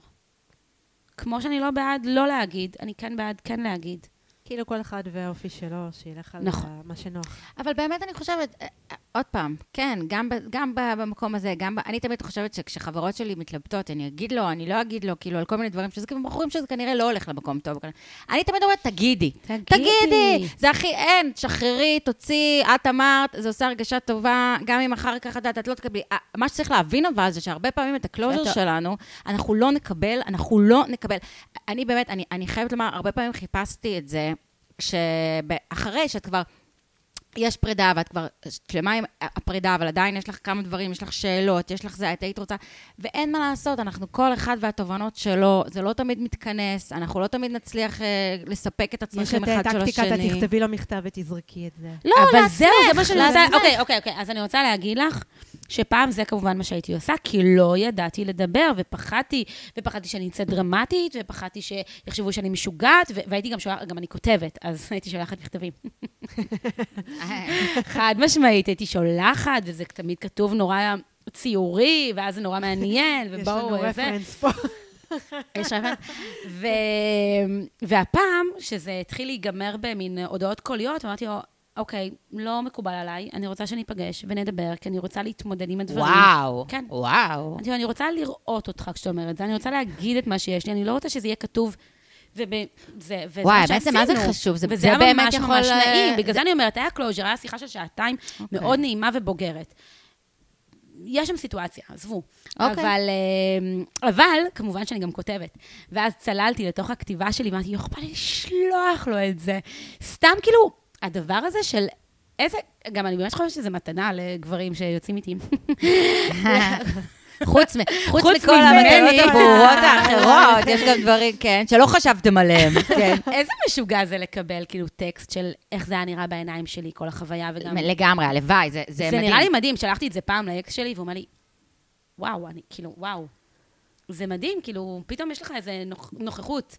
כמו שאני לא בעד לא להגיד, אני כן בעד כן להגיד. כאילו כל אחד והאופי שלו, שילך על מה שנוח. אבל באמת אני חושבת, עוד פעם, כן, גם במקום הזה, אני תמיד חושבת שכשחברות שלי מתלבטות, אני אגיד לו, אני לא אגיד לו, כאילו על כל מיני דברים, שזה כאילו בחורים שזה כנראה לא הולך למקום טוב. אני תמיד אומרת, תגידי. תגידי. זה הכי אין, שחררי, תוציא, את אמרת, זה עושה הרגשה טובה, גם אם אחר כך את לא תקבלי. מה שצריך להבין אבל זה שהרבה פעמים את הקלוז'ר שלנו, אנחנו לא נקבל, אנחנו לא נקבל. אני באמת, אני חייבת לומר, הרבה פעמים חיפשתי את זה שאחרי שאת כבר יש פרידה ואת כבר שלמה עם הפרידה, אבל עדיין יש לך כמה דברים, יש לך שאלות, יש לך זה, את היית רוצה, ואין מה לעשות, אנחנו כל אחד והתובנות שלו, זה לא תמיד מתכנס, אנחנו לא תמיד נצליח אה, לספק את הצרכים אחד של השני. יש את טקטיקת, תכתבי לו מכתב ותזרקי את זה. לא, אבל לעצמך, זהו, זה מה שאני רוצה, אוקיי, אוקיי, אוקיי, אז אני רוצה להגיד לך, שפעם זה כמובן מה שהייתי עושה, כי לא ידעתי לדבר, ופחדתי, ופחדתי שאני אצא דרמטית, ופחדתי שיחשבו שאני משוגעת, והייתי גם שולחת, גם אני כותבת, אז הייתי שולחת מכתבים. חד משמעית, הייתי שולחת, וזה תמיד כתוב נורא ציורי, ואז זה נורא מעניין, ובואו... יש לנו רפרנס פה. יש רפרנס. והפעם, שזה התחיל להיגמר במין הודעות קוליות, אמרתי לו, אוקיי, לא מקובל עליי, אני רוצה שניפגש ונדבר, כי אני רוצה להתמודד עם הדברים. וואו, כן. וואו. אני רוצה לראות אותך כשאתה אומרת זה, אני רוצה להגיד את מה שיש לי, אני לא רוצה שזה יהיה כתוב, וזה, וזה וואי, בעצם מה זה חשוב, זה, וזה זה היה ממש יכול... ממש נעים, בגלל זה אני אומרת, היה קלוז'ר, היה שיחה של שעתיים, okay. מאוד נעימה ובוגרת. יש שם סיטואציה, עזבו. Okay. אבל, אבל, כמובן שאני גם כותבת. ואז צללתי לתוך הכתיבה שלי, ואמרתי, יוכל לי לשלוח לו את זה. סתם כאילו, הדבר הזה של איזה, גם אני באמת חושבת שזה מתנה לגברים שיוצאים איתי. חוץ מכל המתנות הברורות האחרות, יש גם דברים, כן, שלא חשבתם עליהם. איזה משוגע זה לקבל, כאילו, טקסט של איך זה נראה בעיניים שלי, כל החוויה וגם... לגמרי, הלוואי, זה מדהים. זה נראה לי מדהים, שלחתי את זה פעם לאקס שלי, והוא אומר לי, וואו, אני, כאילו, וואו. זה מדהים, כאילו, פתאום יש לך איזו נוכחות.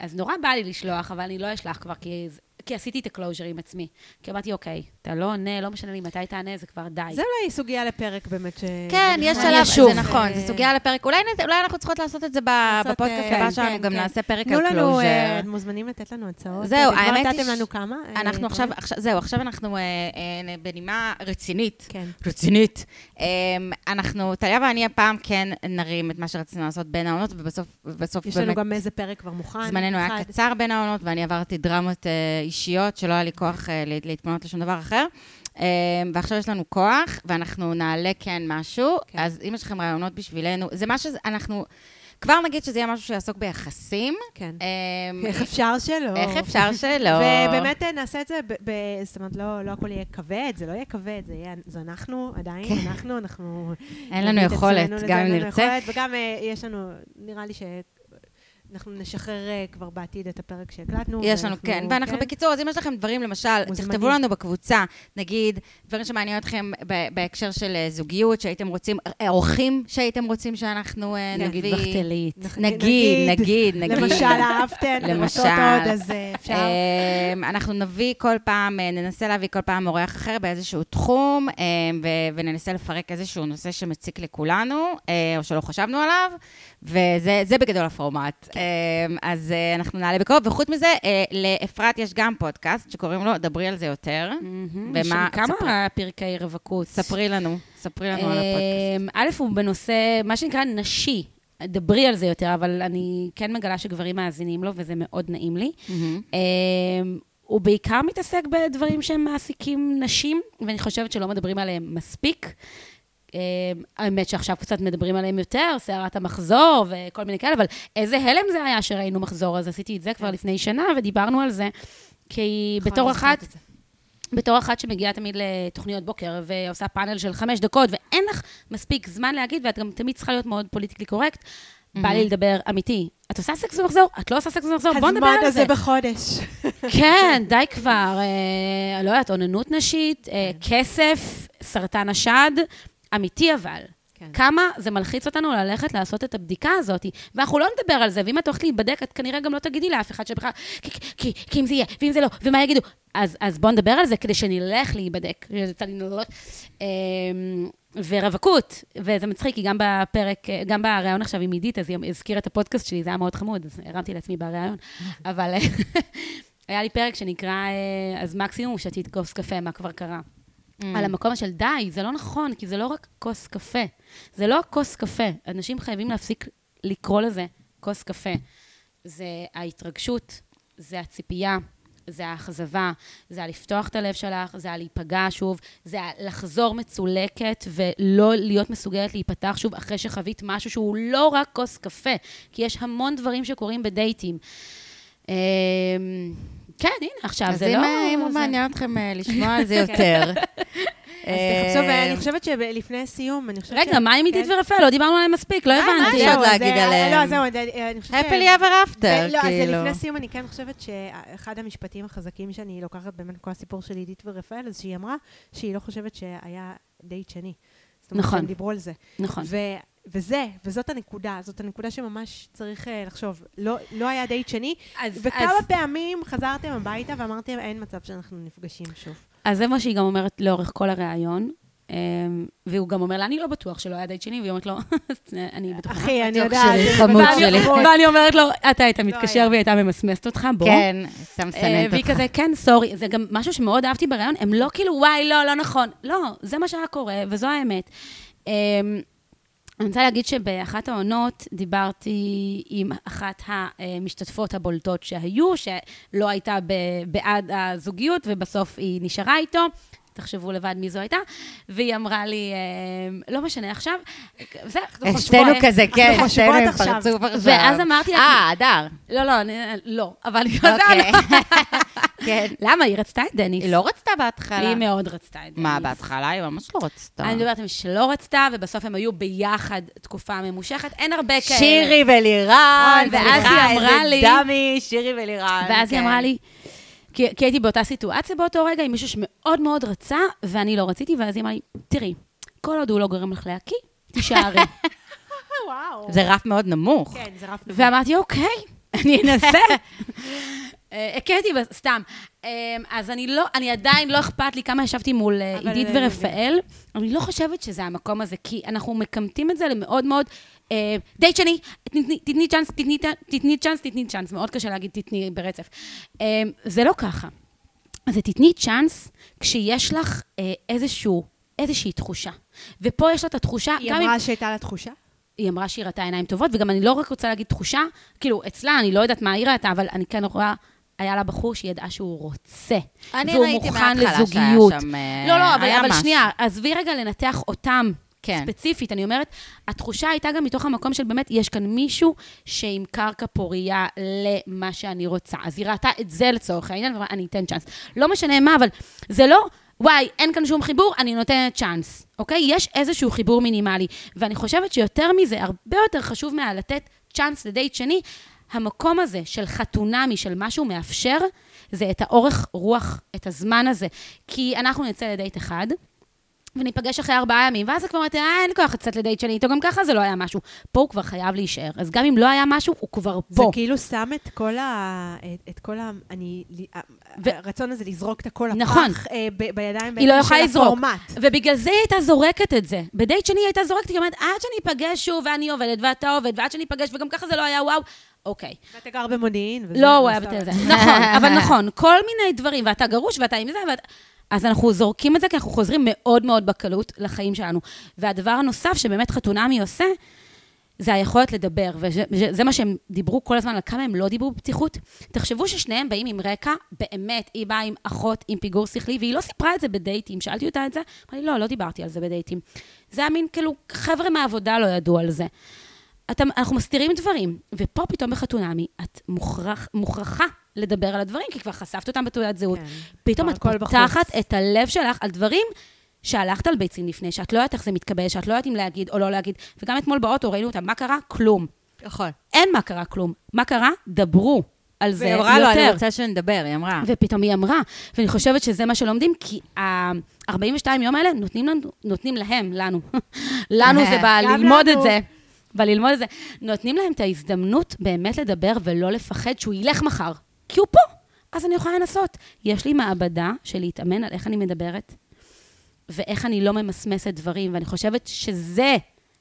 אז נורא בא לי לשלוח, אבל אני לא אשלח כבר, כי... כי עשיתי את הקלוז'ר עם עצמי. כי אמרתי, אוקיי, אתה לא עונה, לא משנה לי מתי תענה, זה כבר די. זה אולי סוגיה לפרק באמת ש... כן, יש עליו, זה נכון, זה סוגיה לפרק. אולי אנחנו צריכות לעשות את זה בפודקאסט הבא שלנו, גם נעשה פרק על קלוז'ר. מוזמנים לתת לנו הצעות. זהו, האמת היא... נתתם לנו כמה? אנחנו עכשיו, זהו, עכשיו אנחנו בנימה רצינית. רצינית. אנחנו, טליה ואני הפעם כן נרים את מה שרצינו לעשות בין העונות, ובסוף יש לנו גם איזה פרק כבר מוכן. זמננו היה קצר בין העונות, ואני עברתי דרמות אישיות, שלא היה לי כוח להתפנות לשום דבר אחר. ועכשיו יש לנו כוח, ואנחנו נעלה כן משהו, אז אם יש לכם רעיונות בשבילנו, זה מה שאנחנו, כבר נגיד שזה יהיה משהו שיעסוק ביחסים. כן. איך אפשר שלא. איך אפשר שלא. ובאמת נעשה את זה, זאת אומרת, לא הכל יהיה כבד, זה לא יהיה כבד, זה אנחנו עדיין, אנחנו, אנחנו... אין לנו יכולת, גם אם נרצה. וגם יש לנו, נראה לי ש... אנחנו נשחרר כבר בעתיד את הפרק שהקלטנו. יש לנו, כן. ואנחנו בקיצור, אז אם יש לכם דברים, למשל, תכתבו לנו בקבוצה, נגיד, דברים שמעניין אתכם בהקשר של זוגיות, שהייתם רוצים, אורחים שהייתם רוצים שאנחנו נביא. נגיד וכתלית. נגיד, נגיד, נגיד. למשל, אהבתם, למשל. עוד, אז אפשר. אנחנו נביא כל פעם, ננסה להביא כל פעם אורח אחר באיזשהו תחום, וננסה לפרק איזשהו נושא שמציק לכולנו, או שלא חשבנו עליו, וזה בגדול הפורמט. אז אנחנו נעלה בקרוב, וחוץ מזה, לאפרת יש גם פודקאסט שקוראים לו דברי על זה יותר. כמה פרקי רווקות? ספרי לנו, ספרי לנו על הפודקאסט. א' הוא בנושא, מה שנקרא נשי, דברי על זה יותר, אבל אני כן מגלה שגברים מאזינים לו, וזה מאוד נעים לי. הוא בעיקר מתעסק בדברים שהם מעסיקים נשים, ואני חושבת שלא מדברים עליהם מספיק. האמת שעכשיו קצת מדברים עליהם יותר, סערת המחזור וכל מיני כאלה, אבל איזה הלם זה היה שראינו מחזור, אז עשיתי את זה כבר לפני שנה ודיברנו על זה, כי בתור אחת, בתור אחת שמגיעה תמיד לתוכניות בוקר ועושה פאנל של חמש דקות ואין לך מספיק זמן להגיד, ואת גם תמיד צריכה להיות מאוד פוליטיקלי קורקט, בא לי לדבר אמיתי. את עושה סקס ומחזור? את לא עושה סקס ומחזור? בוא נדבר על זה. הזמן הזה בחודש. כן, די כבר. לא יודעת, עוננות נשית, כסף, סרטן השד, אמיתי אבל. כמה זה מלחיץ אותנו ללכת לעשות את הבדיקה הזאת, ואנחנו לא נדבר על זה, ואם את הולכת להיבדק, את כנראה גם לא תגידי לאף אחד שבכלל, כי אם זה יהיה, ואם זה לא, ומה יגידו? אז בוא נדבר על זה, כדי שנלך להיבדק. ורווקות, וזה מצחיק, כי גם בפרק, גם בראיון עכשיו עם עידית, אז היא הזכירה את הפודקאסט שלי, זה היה מאוד חמוד, אז הרמתי לעצמי בראיון, אבל היה לי פרק שנקרא, אז מקסימום שתית כוס קפה, מה כבר קרה? על המקום של די, זה לא נכון, כי זה לא רק כוס קפה, זה לא כוס קפה, אנשים חייבים להפסיק לקרוא לזה כוס קפה, זה ההתרגשות, זה הציפייה, זה האכזבה, זה לפתוח את הלב שלך, זה להיפגע שוב, זה לחזור מצולקת ולא להיות מסוגלת להיפתח שוב אחרי שחווית משהו שהוא לא רק כוס קפה, כי יש המון דברים שקורים בדייטים. כן, הנה, עכשיו זה לא... אז אם הוא מעניין אתכם לשמוע על זה יותר. אז תחשוב, אני חושבת שלפני סיום, אני חושבת... רגע, מה עם עידית ורפאל? לא דיברנו עליהם מספיק, לא הבנתי. יש עוד להגיד עליהם. לא, זהו, אני חושבת... הפליה ורפטר, כאילו. לא, אז לפני סיום, אני כן חושבת שאחד המשפטים החזקים שאני לוקחת באמת כל הסיפור של עידית ורפאל, אז שהיא אמרה שהיא לא חושבת שהיה דייט שני. זאת אומרת, הם דיברו על זה. נכון. וזה, וזאת הנקודה, זאת הנקודה שממש צריך לחשוב, לא, לא היה דייט שני, וכמה פעמים חזרתם הביתה ואמרתם, אין מצב שאנחנו נפגשים שוב. אז זה מה שהיא גם אומרת לאורך כל הראיון, והוא גם אומר לה, אני לא בטוח שלא היה דייט שני, והיא אומרת לו, אני בטוחה. אחי, אני יודעת. ואני אומרת לו, אתה היית מתקשר והיא הייתה ממסמסת אותך, בוא. כן, אתה מסמנת אותך. והיא כזה, כן, סורי, זה גם משהו שמאוד אהבתי בראיון, הם לא כאילו, וואי, לא, לא נכון. לא, זה מה שהיה קורה, וזו האמת. אני רוצה להגיד שבאחת העונות דיברתי עם אחת המשתתפות הבולטות שהיו, שלא הייתה בעד הזוגיות, ובסוף היא נשארה איתו, תחשבו לבד מי זו הייתה, והיא אמרה לי, לא משנה עכשיו, שתינו כזה, כן, שתינו פרצו פרצו. ואז אמרתי... אה, אדר. לא, לא, לא, אבל היא יודעת. למה? היא רצתה את דניס. היא לא רצתה בהתחלה. היא מאוד רצתה את דניס. מה, בהתחלה? היא ממש לא רצתה. אני מדברת עם שלא רצתה, ובסוף הם היו ביחד תקופה ממושכת, אין הרבה כאלה. שירי ולירן, סליחה, איזה דמי, שירי ולירן. ואז היא אמרה לי, כי, כי הייתי באותה סיטואציה באותו רגע, עם מישהו שמאוד מאוד רצה, ואני לא רציתי, ואז היא אמרה לי, תראי, כל עוד הוא לא גורם לך להקיא, תישארי. וואו. זה רף מאוד נמוך. כן, זה רף נמוך. ואמרתי, אוקיי, אני אנסה. הכיתי סתם. אז אני לא, אני עדיין לא אכפת לי כמה ישבתי מול עידית ורפאל. אני לא חושבת שזה המקום הזה, כי אנחנו מקמטים את זה למאוד מאוד... דייט שני, תתני צ'אנס, תתני צ'אנס, תתני צ'אנס, מאוד קשה להגיד תתני ברצף. זה לא ככה. אז תתני צ'אנס כשיש לך איזשהו, איזושהי תחושה. ופה יש לה את התחושה... היא אמרה שהייתה לה תחושה? היא אמרה שהיא ראתה עיניים טובות, וגם אני לא רק רוצה להגיד תחושה, כאילו אצלה, אני לא יודעת מה היא ראתה, אבל אני כן רואה... היה לה בחור שהיא ידעה שהוא רוצה. והוא מוכן לזוגיות. לא, לא, אבל שנייה, עזבי רגע לנתח אותם. כן. ספציפית, אני אומרת, התחושה הייתה גם מתוך המקום של באמת, יש כאן מישהו שעם קרקע פוריה למה שאני רוצה. אז היא ראתה את זה לצורך העניין, ואני אתן צ'אנס. לא משנה מה, אבל זה לא, וואי, אין כאן שום חיבור, אני נותנת צ'אנס. אוקיי? יש איזשהו חיבור מינימלי. ואני חושבת שיותר מזה, הרבה יותר חשוב מה לתת צ'אנס לדייט שני, המקום הזה של חתונמי, של משהו מאפשר, זה את האורך רוח, את הזמן הזה. כי אנחנו נצא לדייט אחד, וניפגש אחרי ארבעה ימים, ואז כבר אומרת, אה, אין כוח לצאת לדייט שני, איתו גם ככה זה לא היה משהו. פה הוא כבר חייב להישאר. אז גם אם לא היה משהו, הוא כבר פה. זה כאילו שם את כל ה... את כל ה... אני... הרצון הזה לזרוק את הכל הפח בידיים של הפורמט. ובגלל זה היא הייתה זורקת את זה. בדייט שני היא הייתה זורקת, היא אומרת, עד שאני אפגש שוב, ואני עובדת, ואתה עובד, ועד שאני אפגש, וגם ככה זה לא היה וואו. אוקיי. ואתה גר במודיעין. לא, הוא היה בתל זה. נכון, אבל נכון, כל מיני דברים, ואתה גרוש, ואתה עם זה, ואתה... אז אנחנו זורקים את זה, כי אנחנו חוזרים מאוד מאוד בקלות לחיים שלנו. והדבר הנוסף שבאמת חתונמי עושה, זה היכולת לדבר, וזה מה שהם דיברו כל הזמן, על כמה הם לא דיברו בפתיחות. תחשבו ששניהם באים עם רקע, באמת, היא באה עם אחות, עם פיגור שכלי, והיא לא סיפרה את זה בדייטים, שאלתי אותה את זה, אמרתי, לא, לא דיברתי על זה בדייטים. זה המין, כאילו, חבר'ה מהעבודה לא ידעו על זה. אנחנו מסתירים דברים, ופה פתאום בחתונמי, את מוכרחה לדבר על הדברים, כי כבר חשפת אותם בתעודת זהות. פתאום את פותחת את הלב שלך על דברים שהלכת על ביצים לפני, שאת לא יודעת איך זה מתקבל, שאת לא יודעת אם להגיד או לא להגיד, וגם אתמול באוטו ראינו אותם, מה קרה? כלום. יכול. אין מה קרה כלום. מה קרה? דברו על זה יותר. והיא אמרה לו, אני רוצה שנדבר, היא אמרה. ופתאום היא אמרה, ואני חושבת שזה מה שלומדים, כי ה-ארבעים ושתיים יום האלה נותנים לנו, נותנים להם, לנו. לנו זה בא ללמוד את זה. בא ללמוד את זה. נותנים להם את ההזדמנות באמת לדבר ולא לפחד שהוא ילך מחר, כי הוא פה. אז אני יכולה לנסות. יש לי מעבדה של להתאמן על איך אני מדברת. ואיך אני לא ממסמסת דברים, ואני חושבת שזה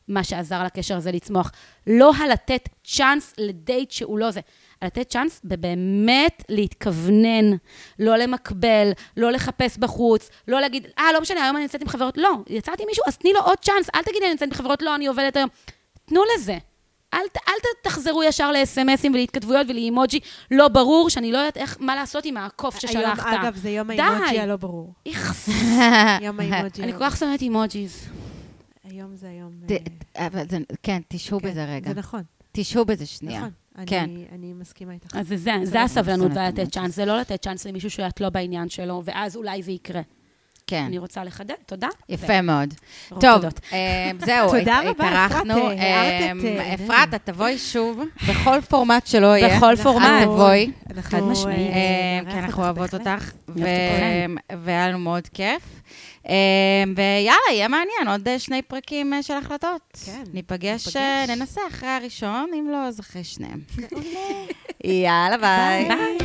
מה שעזר לקשר הזה לצמוח. לא הלתת צ'אנס לדייט שהוא לא זה, הלתת צ'אנס באמת להתכוונן, לא למקבל, לא לחפש בחוץ, לא להגיד, אה, לא משנה, היום אני יצאת עם חברות, לא, יצאתי עם מישהו, אז תני לו עוד צ'אנס, אל תגיד, אני יצאת עם חברות, לא, אני עובדת היום. תנו לזה. אל, אל תחזרו ישר לאס-אמסים ולהתכתבויות ולאימוג'י, לא ברור, שאני לא יודעת איך, מה לעשות עם העקוף ששלחת. היום, אגב, זה יום האימוג'י הלא ברור. איכס. יום האימוג'י. אני כל כך שונאת אימוג'יז. היום זה היום... אבל כן, תשהו בזה רגע. זה נכון. תשהו בזה שנייה. נכון. אני מסכימה איתך. אז זה, זה הסבלנות לתת צ'אנס, זה לא לתת צ'אנס למישהו שאת לא בעניין שלו, ואז אולי זה יקרה. כן. אני רוצה לחדד, תודה. יפה מאוד. טוב, זהו, התארחנו. אפרת, את תבואי שוב, בכל פורמט שלא יהיה. בכל פורמט. את תבואי. חד משמעית. כי אנחנו אוהבות אותך, והיה לנו מאוד כיף. ויאללה, יהיה מעניין, עוד שני פרקים של החלטות. ניפגש, ננסה אחרי הראשון, אם לא, אז אחרי שניהם. יאללה, ביי. ביי.